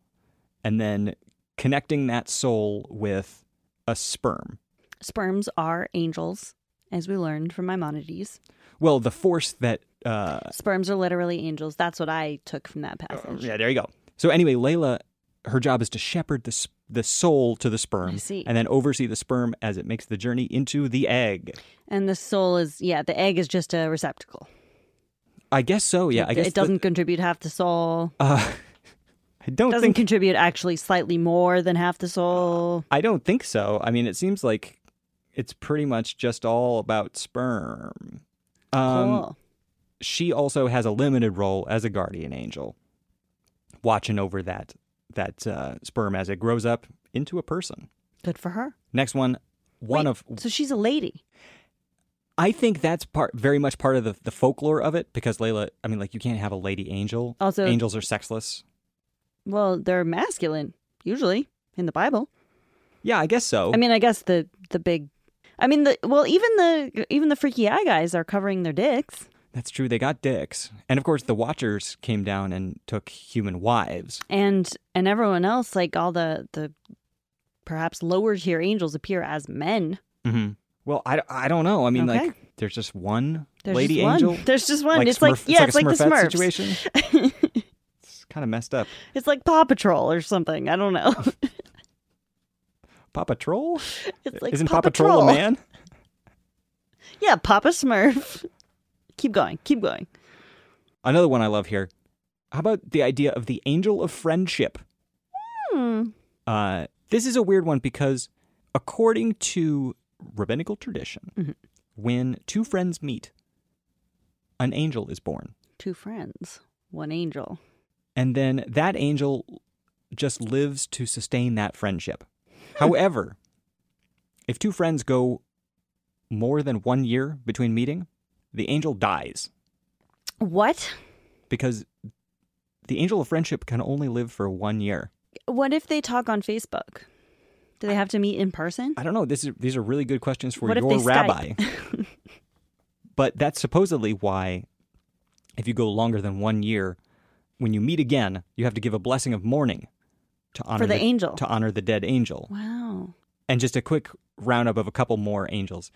and then connecting that soul with a sperm. Sperms are angels. As we learned from Maimonides. Well, the force that... Uh, Sperms are literally angels. That's what I took from that passage. Uh, yeah, there you go. So anyway, Lailah, her job is to shepherd the, the soul to the sperm. I see. And then oversee the sperm as it makes the journey into the egg. And the soul is... Yeah, the egg is just a receptacle. I guess so, yeah. It, I guess it doesn't the, contribute half the soul. Uh, I don't it doesn't think... doesn't contribute actually slightly more than half the soul. I don't think so. I mean, it seems like... It's pretty much just all about sperm. Um, cool. She also has a limited role as a guardian angel, watching over that that uh, sperm as it grows up into a person. Good for her. Next one, one Wait, of so she's a lady. I think that's part very much part of the, the folklore of it because Lailah. I mean, like you can't have a lady angel. Also, angels are sexless. Well, they're masculine usually in the Bible. Yeah, I guess so. I mean, I guess the the big. I mean, the well, even the even the freaky eye guys are covering their dicks. That's true. They got dicks, and of course, the Watchers came down and took human wives, and and everyone else, like all the the perhaps lower tier angels, appear as men. Mm-hmm. Well, I, I don't know. I mean, okay. like there's just one there's lady just one. angel. There's just one. Like it's Smurf, like yeah, it's like, it's like the Smurfs situation. It's kind of messed up. It's like Paw Patrol or something. I don't know. Papa Troll? It's like Isn't Papa, Papa Troll, Troll a man? Yeah, Papa Smurf. Keep going. Keep going. Another one I love here. How about the idea of the angel of friendship? Mm. Uh, this is a weird one because according to rabbinical tradition, mm-hmm. when two friends meet, an angel is born. Two friends. One angel. And then that angel just lives to sustain that friendship. However, if two friends go more than one year between meeting, the angel dies. What? Because the angel of friendship can only live for one year. What if they talk on Facebook? Do they have to meet in person? I don't know. This is these are really good questions for what your rabbi. But that's supposedly why if you go longer than one year, when you meet again, you have to give a blessing of mourning. To honor For the, the angel. To honor the dead angel. Wow. And just a quick roundup of a couple more angels.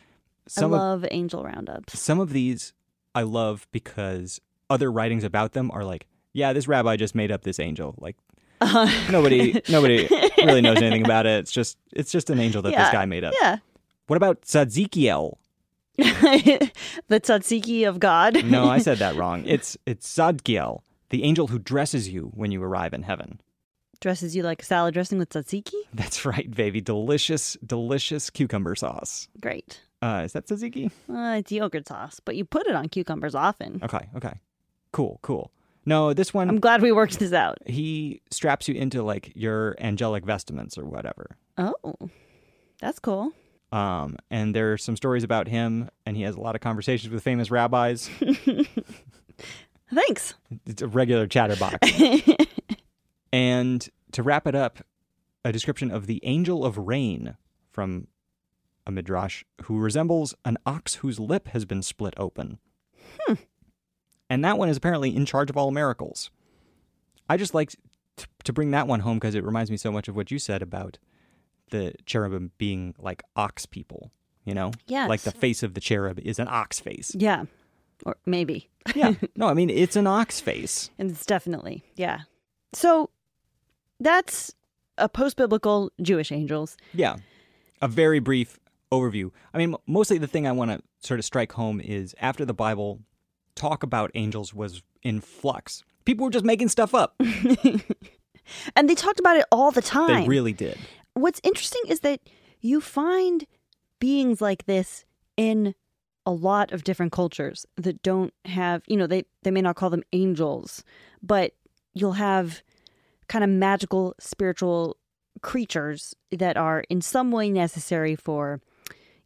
Some I love of, angel roundups. Some of these I love because other writings about them are like, yeah, this rabbi just made up this angel. Like uh-huh. nobody nobody really knows anything about it. It's just it's just an angel that yeah. this guy made up. Yeah. What about Zadkiel? The tzatziki of God? No, I said that wrong. It's it's Zadkiel, the angel who dresses you when you arrive in heaven. Dresses you like salad dressing with tzatziki? That's right, baby. Delicious, delicious cucumber sauce. Great. Uh, is that tzatziki? Uh, it's yogurt sauce, but you put it on cucumbers often. Okay, okay. Cool, cool. No, this one... I'm glad we worked this out. He straps you into, like, your angelic vestments or whatever. Oh, that's cool. Um, and there are some stories about him, and he has a lot of conversations with famous rabbis. Thanks. It's a regular chatterbox. And to wrap it up, a description of the Angel of Rain from a Midrash, who resembles an ox whose lip has been split open. Hmm. And that one is apparently in charge of all miracles. I just like t- to bring that one home because it reminds me so much of what you said about the cherubim being like ox people, you know? Yes. Like the face of the cherub is an ox face. Yeah. Or maybe. Yeah. No, I mean, it's an ox face. And it's definitely, yeah. So that's a post-biblical Jewish angels. Yeah. A very brief overview. I mean, mostly the thing I want to sort of strike home is after the Bible, talk about angels was in flux. People were just making stuff up. And they talked about it all the time. They really did. What's interesting is that you find beings like this in a lot of different cultures that don't have, you know, they, they may not call them angels, but you'll have kind of magical spiritual creatures that are in some way necessary for,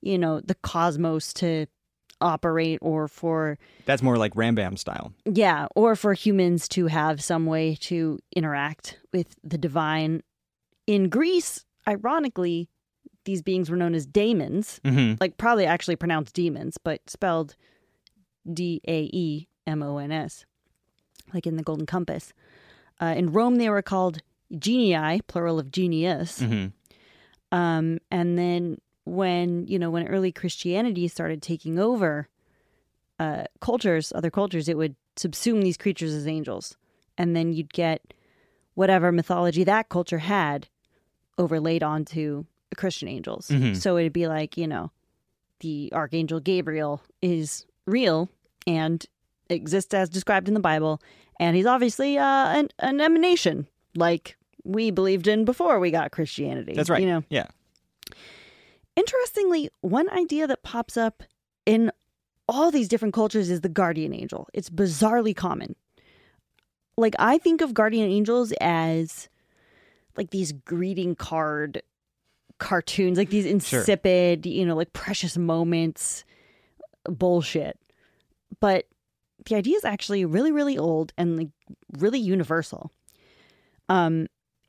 you know, the cosmos to operate or for... That's more like Rambam style. Yeah, or for humans to have some way to interact with the divine. In Greece, ironically, these beings were known as daemons, mm-hmm. like probably actually pronounced demons, but spelled D A E M O N S, like in the Golden Compass. Uh, in Rome, they were called genii, plural of genius. Mm-hmm. Um, and then when, you know, when early Christianity started taking over uh, cultures, other cultures, it would subsume these creatures as angels. And then you'd get whatever mythology that culture had overlaid onto Christian angels. Mm-hmm. So it'd be like, you know, the Archangel Gabriel is real and exists as described in the Bible. And he's obviously uh, an, an emanation like we believed in before we got Christianity. That's right. You know? Yeah. Interestingly, one idea that pops up in all these different cultures is the guardian angel. It's bizarrely common. Like, I think of guardian angels as like these greeting card cartoons, like these insipid, sure. you know, like precious moments bullshit. But the idea is actually really, really old and like really universal. Um,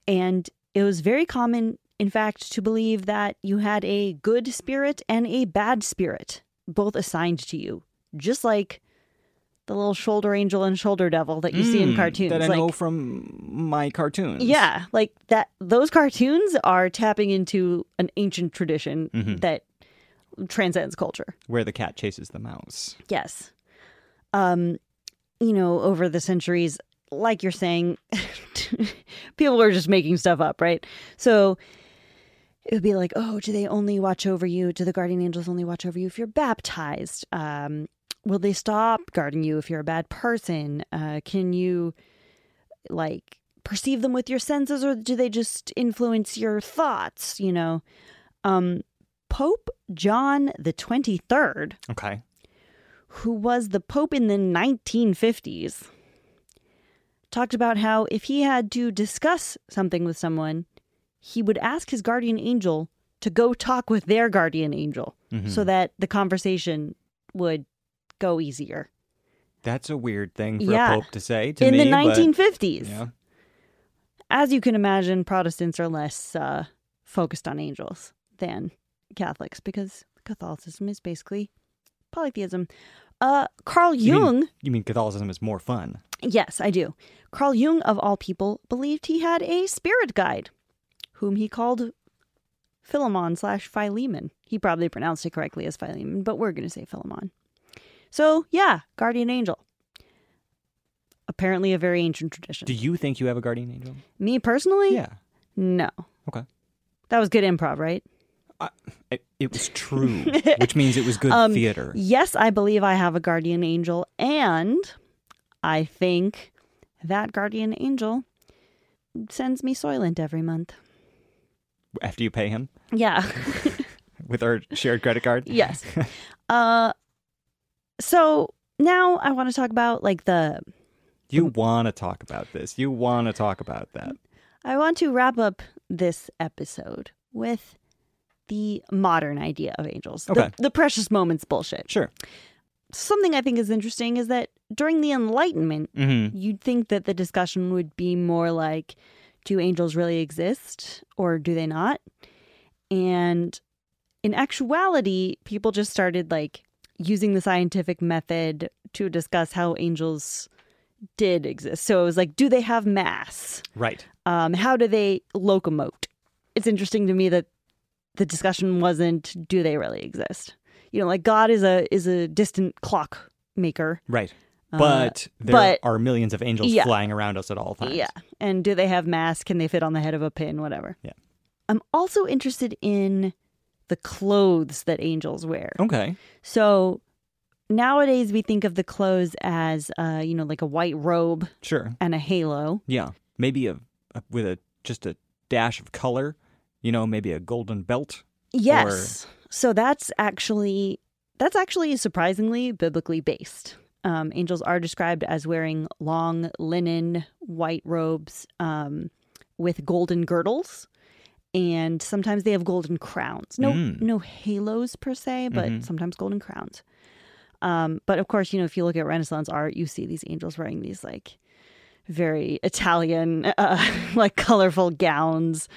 and it was very common, in fact, to believe that you had a good spirit and a bad spirit, both assigned to you, just like the little shoulder angel and shoulder devil that you mm, see in cartoons. That I like, know from my cartoons. Yeah, like that. Those cartoons are tapping into an ancient tradition mm-hmm. that transcends culture, where the cat chases the mouse. Yes, um, you know, over the centuries, like you're saying, people are just making stuff up, right? So it would be like, oh, do they only watch over you? Do the guardian angels only watch over you if you're baptized? Um, will they stop guarding you if you're a bad person? Uh, can you, like, perceive them with your senses, or do they just influence your thoughts, you know? Um, Pope John the twenty-third, okay, who was the Pope in the nineteen fifties, talked about how if he had to discuss something with someone, he would ask his guardian angel to go talk with their guardian angel mm-hmm. so that the conversation would go easier. That's a weird thing for yeah. a pope to say to in me. In the nineteen fifties. But, yeah. As you can imagine, Protestants are less uh, focused on angels than Catholics because Catholicism is basically polytheism. Uh, Carl Jung... You mean, you mean Catholicism is more fun? Yes, I do. Carl Jung, of all people, believed he had a spirit guide, whom he called Philemon slash Philemon. He probably pronounced it correctly as Philemon, but we're going to say Philemon. So, yeah, guardian angel. Apparently a very ancient tradition. Do you think you have a guardian angel? Me personally? Yeah. No. Okay. That was good improv, right? I, it, it was true, which means it was good um, theater. Yes, I believe I have a guardian angel, and I think that guardian angel sends me Soylent every month. After you pay him? Yeah. with our shared credit card. Yes. Uh, so now I want to talk about like the... You want to talk about this. You want to talk about that. I want to wrap up this episode with the modern idea of angels. Okay. The, the precious moments bullshit. Sure. Something I think is interesting is that during the Enlightenment, mm-hmm. you'd think that the discussion would be more like, do angels really exist or do they not? And in actuality, people just started like using the scientific method to discuss how angels did exist. So it was like, do they have mass? Right. Um, how do they locomote? It's interesting to me that the discussion wasn't, do they really exist? You know, like God is a is a distant clock maker. Right. But uh, there but, are millions of angels yeah. flying around us at all times. Yeah. And do they have mass? Can they fit on the head of a pin? Whatever. Yeah. I'm also interested in the clothes that angels wear. Okay. So nowadays we think of the clothes as, uh, you know, like a white robe. Sure. And a halo. Yeah. Maybe a, a with a just a dash of color, you know, maybe a golden belt. Yes. Or... So that's actually, that's actually surprisingly biblically based. Um, angels are described as wearing long linen white robes um, with golden girdles, and sometimes they have golden crowns. No, mm. no halos per se, but mm-hmm. sometimes golden crowns. Um, but of course, you know, if you look at Renaissance art, you see these angels wearing these like very Italian, uh, like colorful gowns.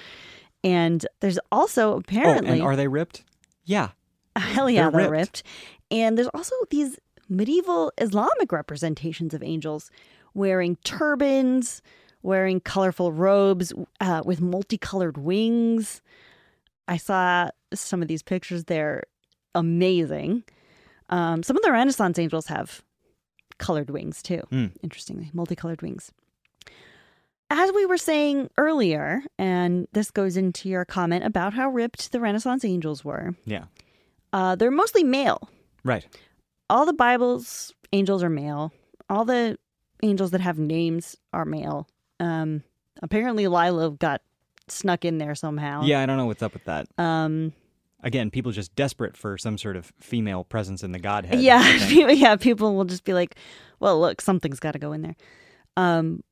And there's also apparently, oh, and are they ripped? Yeah, hell yeah, they're, they're ripped. ripped. And there's also these medieval Islamic representations of angels wearing turbans, wearing colorful robes uh, with multicolored wings. I saw some of these pictures. They're amazing. Um, some of the Renaissance angels have colored wings too, mm. interestingly, multicolored wings. As we were saying earlier, and this goes into your comment about how ripped the Renaissance angels were. Yeah. Uh, they're mostly male. Right. All the Bible's angels are male. All the angels that have names are male. Um, apparently, Lailah got snuck in there somehow. Yeah, I don't know what's up with that. Um, Again, people just desperate for some sort of female presence in the Godhead. Yeah, yeah. People will just be like, well, look, something's got to go in there. Um,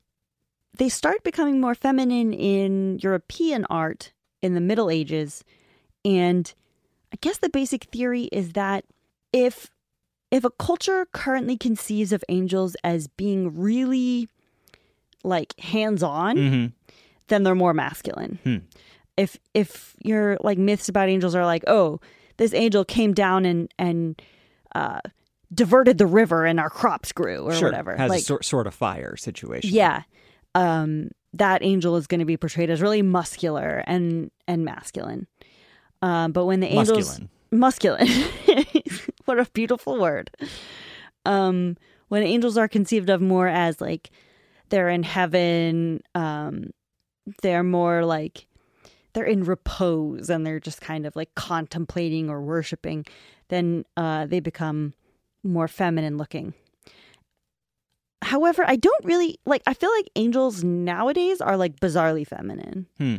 they start becoming more feminine in European art in the Middle Ages. And I guess the basic theory is that if... If a culture currently conceives of angels as being really, like, hands-on, mm-hmm. then they're more masculine. Hmm. If if your, like, myths about angels are like, oh, this angel came down and, and uh, diverted the river and our crops grew or sure. whatever. Has like, a sor- sort of fire situation. Yeah. Um, that angel is going to be portrayed as really muscular and, and masculine. Um, but when the angels... Musculine. Musculine. What a beautiful word. Um, when angels are conceived of more as like they're in heaven, um, they're more like they're in repose and they're just kind of like contemplating or worshiping, then uh, they become more feminine looking. However, I don't really like, I feel like angels nowadays are like bizarrely feminine. Hmm.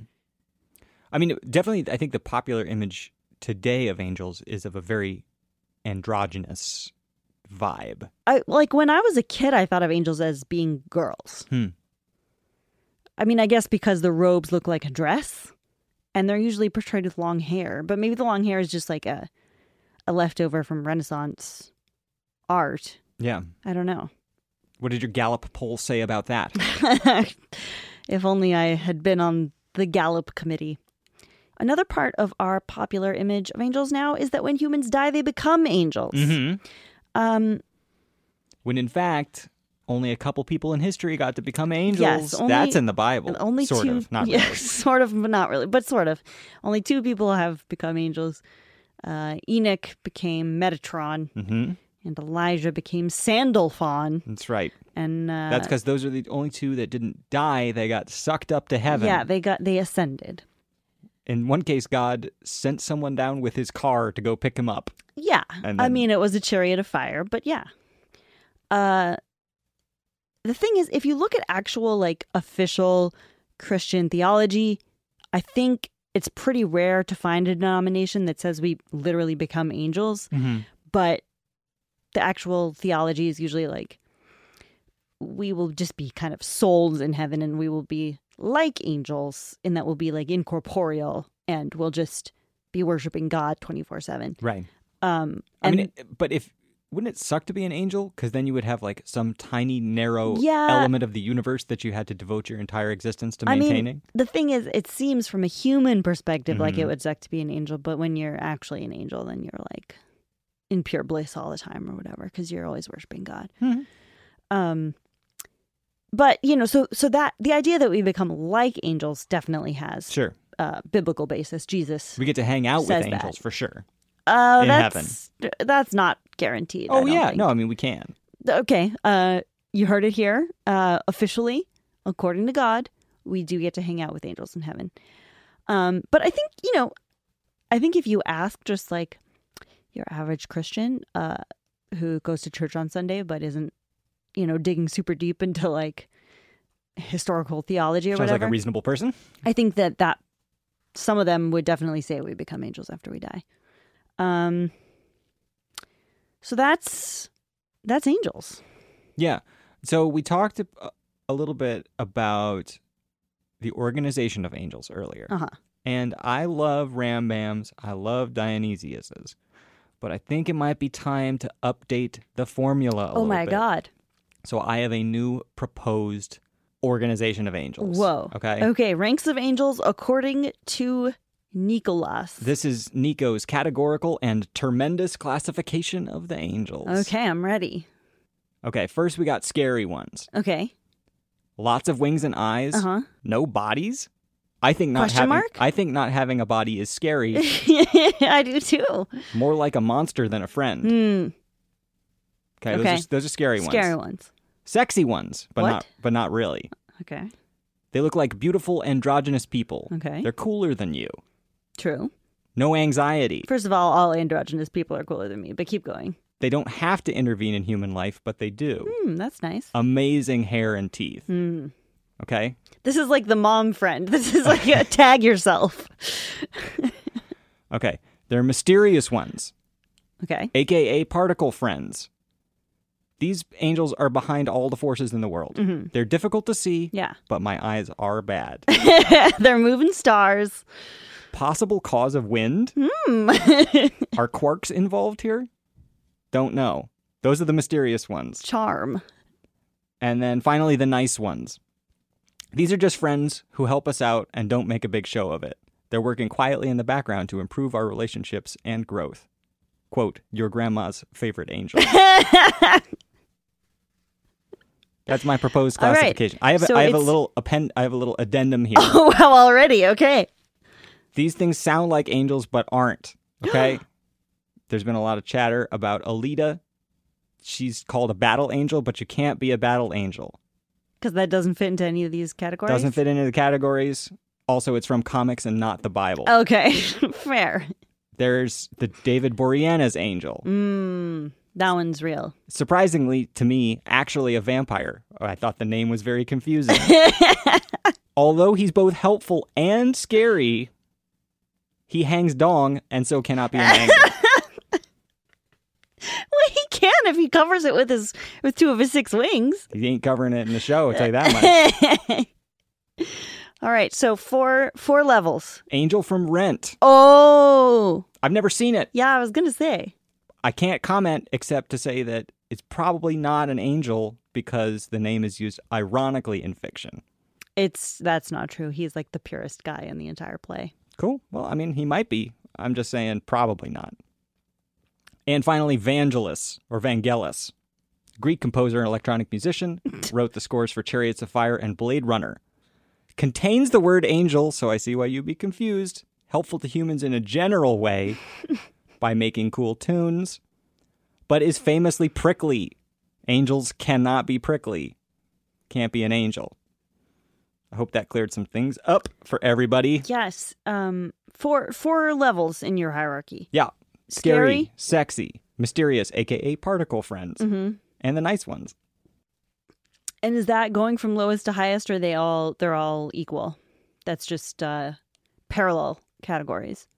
I mean, definitely, I think the popular image today of angels is of a very androgynous vibe. I like when I was a kid, I thought of angels as being girls. Hmm. I mean, I guess because the robes look like a dress and they're usually portrayed with long hair, but maybe the long hair is just like a a leftover from Renaissance art. Yeah. I don't know. What did your Gallup poll say about that? If only I had been on the Gallup committee. Another part of our popular image of angels now is that when humans die, they become angels. Mm-hmm. Um, when, in fact, only a couple people in history got to become angels. Yes, only, that's in the Bible. Only sort two, of, not yes, really. Sort of, but not really, but sort of. Only two people have become angels. Uh, Enoch became Metatron, mm-hmm. and Elijah became Sandalphon. That's right. And uh, that's because those are the only two that didn't die. They got sucked up to heaven. Yeah, they got they ascended. In one case, God sent someone down with his car to go pick him up. Yeah. Then... I mean, it was a chariot of fire, but yeah. Uh, the thing is, if you look at actual, like, official Christian theology, I think it's pretty rare to find a denomination that says we literally become angels, mm-hmm. but the actual theology is usually like, we will just be kind of souls in heaven, and we will be like angels, and that will be like incorporeal, and we'll just be worshiping God twenty-four seven. Right. Um, I and, mean, but if, wouldn't it suck to be an angel? Because then you would have like some tiny, narrow yeah, element of the universe that you had to devote your entire existence to maintaining. I mean, the thing is, it seems from a human perspective mm-hmm. like it would suck to be an angel, but when you're actually an angel, then you're like in pure bliss all the time or whatever, because you're always worshiping God. Mm-hmm. Um, but, you know, so so that the idea that we become like angels definitely has sure. uh, biblical basis. Jesus, we get to hang out with angels that. For sure. Uh, in that's, heaven. That's not guaranteed. Oh, I don't yeah. think. No, I mean, we can. Okay. Uh, you heard it here. Uh, officially, according to God, we do get to hang out with angels in heaven. Um, but I think, you know, I think if you ask just like your average Christian uh, who goes to church on Sunday but isn't, you know, digging super deep into like historical theology or sounds whatever. Sounds like a reasonable person. I think that that some of them would definitely say we become angels after we die. Um, so that's, that's angels. Yeah. So we talked a little bit about the organization of angels earlier. Uh-huh. And I love Rambams. I love Dionysiuses. But I think it might be time to update the formula a oh little bit. Oh my God. So I have a new proposed organization of angels. Whoa. Okay. Okay. Ranks of angels according to Nicholas. This is Nico's categorical and tremendous classification of the angels. Okay, I'm ready. Okay, first we got scary ones. Okay. Lots of wings and eyes. Uh-huh. No bodies. I think not Question having mark? I think not having a body is scary. I do too. More like a monster than a friend. Mm. Okay, okay. Those, are, those are scary ones. Scary ones. Sexy ones, but what? not but not really. Okay. They look like beautiful androgynous people. Okay. They're cooler than you. True. No anxiety. First of all, all androgynous people are cooler than me, but keep going. They don't have to intervene in human life, but they do. Mm, that's nice. Amazing hair and teeth. Mm. Okay? This is like the mom friend. This is like a tag yourself. Okay. They're mysterious ones. Okay. A K A particle friends. These angels are behind all the forces in the world. Mm-hmm. They're difficult to see, yeah. but my eyes are bad. They're moving stars. Possible cause of wind? Mm. Are quarks involved here? Don't know. Those are the mysterious ones. Charm. And then finally, the nice ones. These are just friends who help us out and don't make a big show of it. They're working quietly in the background to improve our relationships and growth. Quote, your grandma's favorite angel. That's my proposed classification. Right. I have so I have it's... a little append I have a little addendum here. Oh wow, already, okay. These things sound like angels, but aren't, okay? There's been a lot of chatter about Alita. She's called a battle angel, but you can't be a battle angel. Because that doesn't fit into any of these categories? Doesn't fit into the categories. Also, it's from comics and not the Bible. Okay, fair. There's the David Boreanaz angel. Mm, that one's real. Surprisingly, to me, actually a vampire. Oh, I thought the name was very confusing. Although he's both helpful and scary... He hangs dong and so cannot be an angel. Well, he can if he covers it with his with two of his six wings. He ain't covering it in the show, I'll tell you that much. All right, so four four levels. Angel from Rent. Oh. I've never seen it. Yeah, I was going to say. I can't comment except to say that it's probably not an angel because the name is used ironically in fiction. It's that's not true. He's like the purest guy in the entire play. Cool. Well, I mean, he might be. I'm just saying probably not. And finally, Vangelis, or Vangelis, Greek composer and electronic musician, wrote the scores for Chariots of Fire and Blade Runner. Contains the word angel, so I see why you'd be confused. Helpful to humans in a general way by making cool tunes, but is famously prickly. Angels cannot be prickly. Can't be an angel. I hope that cleared some things up for everybody. Yes. Um, four four levels in your hierarchy. Yeah. Scary, Scary. Sexy, mysterious, a k a particle friends, mm-hmm. and the nice ones. And is that going from lowest to highest, or are they all, they're all equal? That's just uh, parallel categories?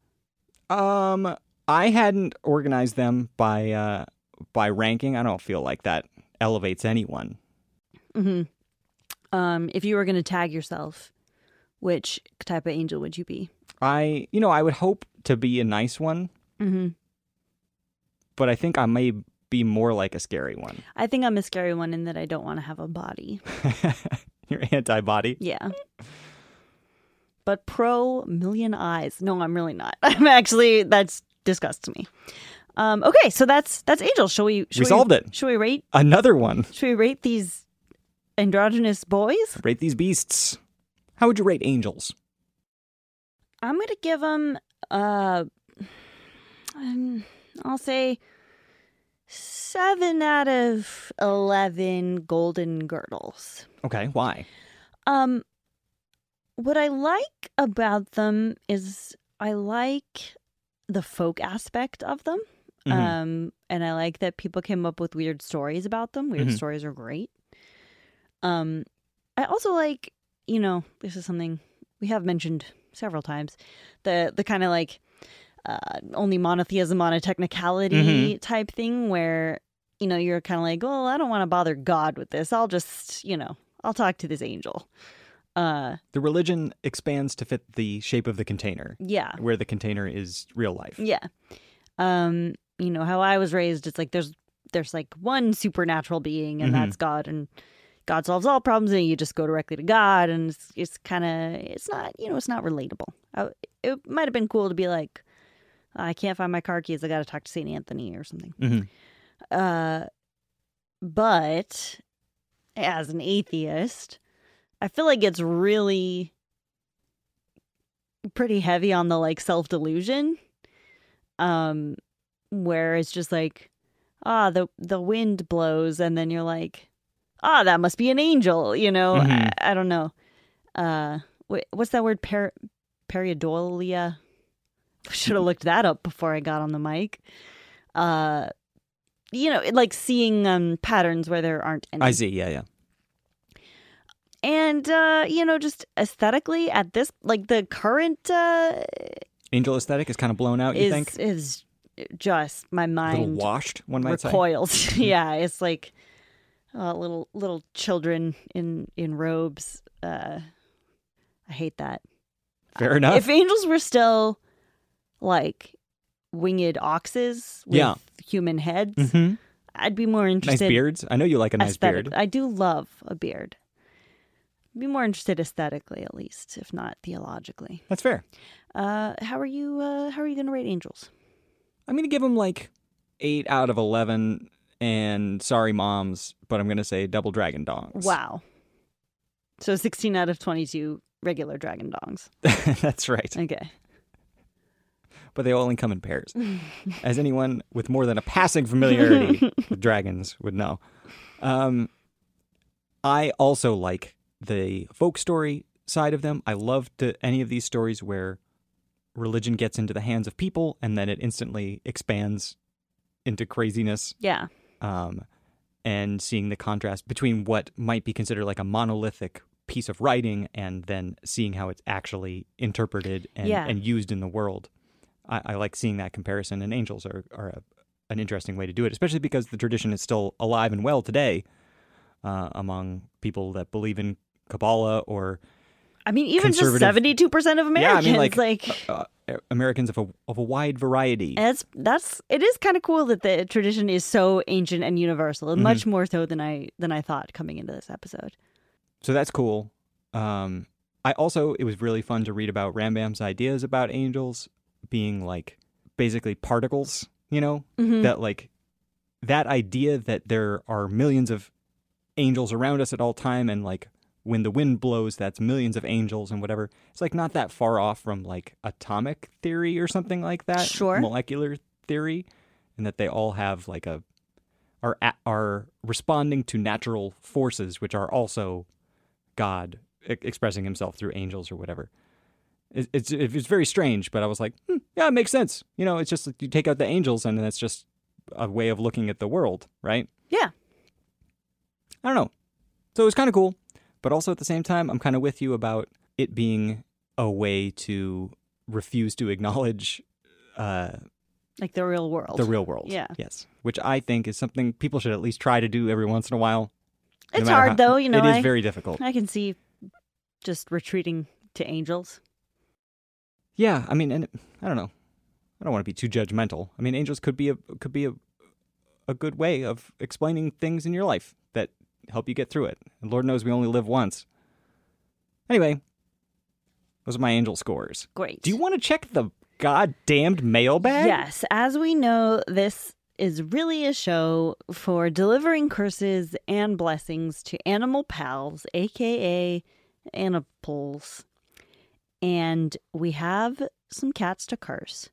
Um, I hadn't organized them by uh, by ranking. I don't feel like that elevates anyone. Mm-hmm. Um, if you were going to tag yourself, which type of angel would you be? I, you know, I would hope to be a nice one. Mm-hmm. But I think I may be more like a scary one. I think I'm a scary one in that I don't want to have a body. You're anti-body? Yeah. But pro million eyes. No, I'm really not. I'm actually, that's disgusts me. Um, okay, so that's that's angels. Shall we? Shall Resolved we, it. Should we rate? Another one. Should we rate these androgynous boys? Rate these beasts. How would you rate angels? I'm going to give them, uh, um, I'll say seven out of eleven golden girdles. Okay, why? Um, what I like about them is I like the folk aspect of them. Mm-hmm. Um, and I like that people came up with weird stories about them. Weird mm-hmm. stories are great. Um, I also like, you know, this is something we have mentioned several times, the, the kind of like uh, only monotheism on a technicality mm-hmm. type thing where, you know, you're kind of like, well, I don't want to bother God with this. I'll just, you know, I'll talk to this angel. Uh, the religion expands to fit the shape of the container. Yeah. Where the container is real life. Yeah. Um, you know, how I was raised, it's like there's there's like one supernatural being and mm-hmm. that's God, and God solves all problems, and you just go directly to God, and it's, it's kind of, it's not, you know, it's not relatable. I, it might have been cool to be like, I can't find my car keys, I got to talk to Saint Anthony or something. Mm-hmm. Uh, but as an atheist, I feel like it's really pretty heavy on the, like, self-delusion, um, where it's just like, ah, the, the wind blows, and then you're like, ah, oh, that must be an angel, you know? Mm-hmm. I, I don't know. Uh, what's that word? Per- periodolia? I should have looked that up before I got on the mic. Uh, you know, like seeing um, patterns where there aren't any. I see, yeah, yeah. And, uh, you know, just aesthetically at this, like the current... Uh, angel aesthetic is kind of blown out, is, you think? Is just, my mind... A little washed, one might recoils. Say. Recoils, yeah. It's like... Uh, little little children in in robes. Uh, I hate that. Fair uh, enough. If angels were still like winged oxes with yeah. human heads, mm-hmm. I'd be more interested. Nice beards. I know you like a nice aesthetic. Beard. I do love a beard. I'd be more interested aesthetically, at least, if not theologically. That's fair. Uh, how are you? Uh, how are you going to rate angels? I'm going to give them like eight out of eleven. And sorry, moms, but I'm going to say double dragon dongs. Wow. So sixteen out of twenty-two regular dragon dongs. That's right. Okay. But they only come in pairs, as anyone with more than a passing familiarity with dragons would know. Um, I also like the folk story side of them. I love to, any of these stories where religion gets into the hands of people and then it instantly expands into craziness. Yeah. Um, and seeing the contrast between what might be considered like a monolithic piece of writing and then seeing how it's actually interpreted and, yeah. and used in the world. I, I like seeing that comparison, and angels are, are a, an interesting way to do it, especially because the tradition is still alive and well today uh, among people that believe in Kabbalah or I mean, even just seventy-two percent of Americans. Yeah, I mean, like... like... Uh, uh, Americans of a of a wide variety. That's that's it is kind of cool that the tradition is so ancient and universal, and mm-hmm. much more so than I than I thought coming into this episode. So that's cool. Um, I also it was really fun to read about Rambam's ideas about angels being like basically particles. You know mm-hmm. that like that idea that there are millions of angels around us at all time, and like. When the wind blows, that's millions of angels and whatever. It's like not that far off from like atomic theory or something like that. Sure. Molecular theory. And that they all have like a, are, are responding to natural forces, which are also God e- expressing himself through angels or whatever. It, it's it's very strange, but I was like, hmm, yeah, it makes sense. You know, it's just like you take out the angels and that's just a way of looking at the world, right? Yeah. I don't know. So it was kind of cool. But also at the same time, I'm kind of with you about it being a way to refuse to acknowledge uh like the real world. The real world. Yeah. Yes. Which I think is something people should at least try to do every once in a while. It's hard though, you know. It is very difficult. I can see just retreating to angels. Yeah, I mean, and I don't know. I don't want to be too judgmental. I mean, angels could be a could be a a good way of explaining things in your life that help you get through it. And Lord knows we only live once. Anyway, those are my angel scores. Great. Do you want to check the goddamned mailbag? Yes. As we know, this is really a show for delivering curses and blessings to animal pals, a k a animals. And we have some cats to curse,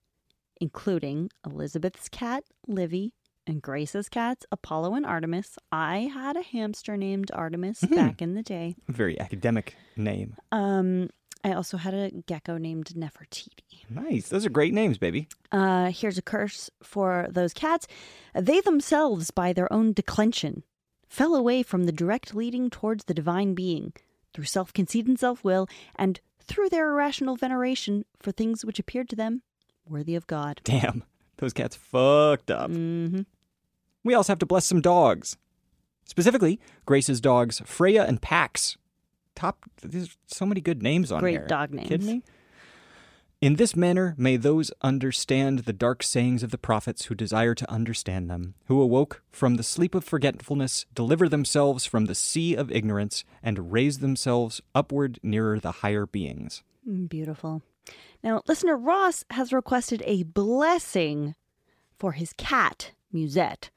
including Elizabeth's cat, Livy, and Grace's cats, Apollo and Artemis. I had a hamster named Artemis mm-hmm. back in the day. Very academic name. Um, I also had a gecko named Nefertiti. Nice. Those are great names, baby. Uh, here's a curse for those cats. They themselves, by their own declension, fell away from the direct leading towards the divine being through self-conceit and self-will, and through their irrational veneration for things which appeared to them worthy of God. Damn. Those cats fucked up. Mm-hmm. We also have to bless some dogs. Specifically, Grace's dogs, Freya and Pax. Top, there's so many good names on Great here. Great dog names. Kidding me? In this manner, may those understand the dark sayings of the prophets who desire to understand them, who awoke from the sleep of forgetfulness, deliver themselves from the sea of ignorance, and raise themselves upward nearer the higher beings. Beautiful. Now, listener Ross has requested a blessing for his cat, Musette,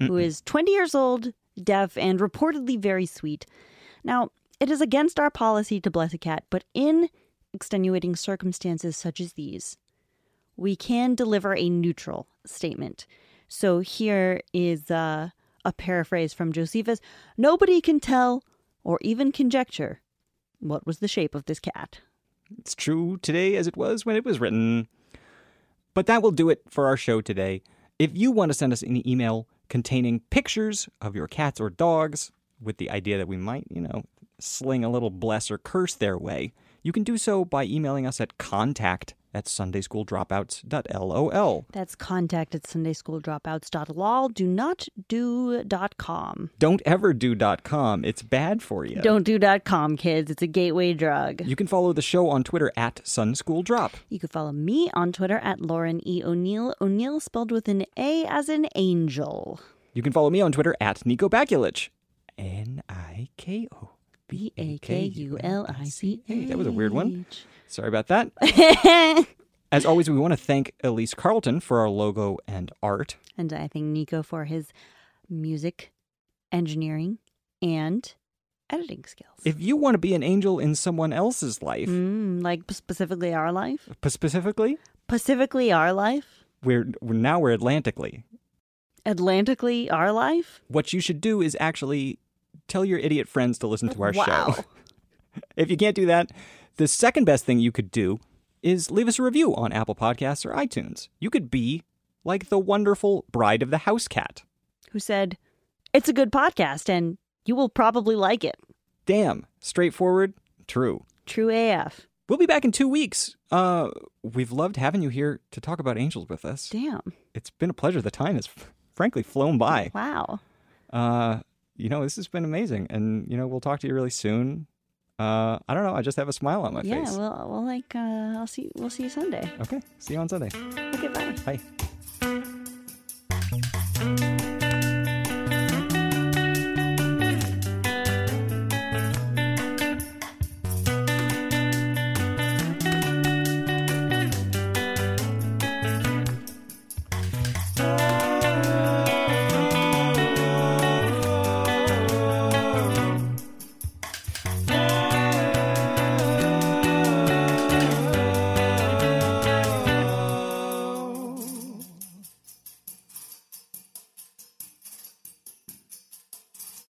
Mm-mm. who is twenty years old, deaf, and reportedly very sweet. Now, it is against our policy to bless a cat, but in extenuating circumstances such as these, we can deliver a neutral statement. So here is uh, a paraphrase from Josephus. Nobody can tell or even conjecture what was the shape of this cat. It's true today as it was when it was written. But that will do it for our show today. If you want to send us an email containing pictures of your cats or dogs with the idea that we might, you know, sling a little bless or curse their way, you can do so by emailing us at contact at sunday school dropouts dot lol. That's contact at sunday school dropouts dot lol. Do not do .com. Don't ever do .com. It's bad for you. Don't do .com, kids. It's a gateway drug. You can follow the show on Twitter at sunsschooldrop. You can follow me on Twitter at Lauren E. O'Neill. O'Neill spelled with an A as an angel. You can follow me on Twitter at Nico Bakulich. N I K O. B A K U L I C H. That was a weird one. Sorry about that. As always, we want to thank Elise Carlton for our logo and art. And I thank Nico for his music, engineering, and editing skills. If you want to be an angel in someone else's life. Mm, like specifically our life? Specifically? Specifically our life? We're, we're Now we're Atlantically. Atlantically our life? What you should do is actually tell your idiot friends to listen to our wow. show. If you can't do that, the second best thing you could do is leave us a review on Apple Podcasts or iTunes. You could be like the wonderful Bride of the House Cat, who said, it's a good podcast and you will probably like it. Damn. Straightforward. True. True A F. We'll be back in two weeks. Uh, we've loved having you here to talk about angels with us. Damn. It's been a pleasure. The time has frankly flown by. Wow. Uh... You know, this has been amazing. And, you know, we'll talk to you really soon. Uh, I don't know. I just have a smile on my yeah, face. Yeah, well, well, like, uh, I'll see, we'll see you Sunday. Okay. See you on Sunday. Okay, bye. Bye.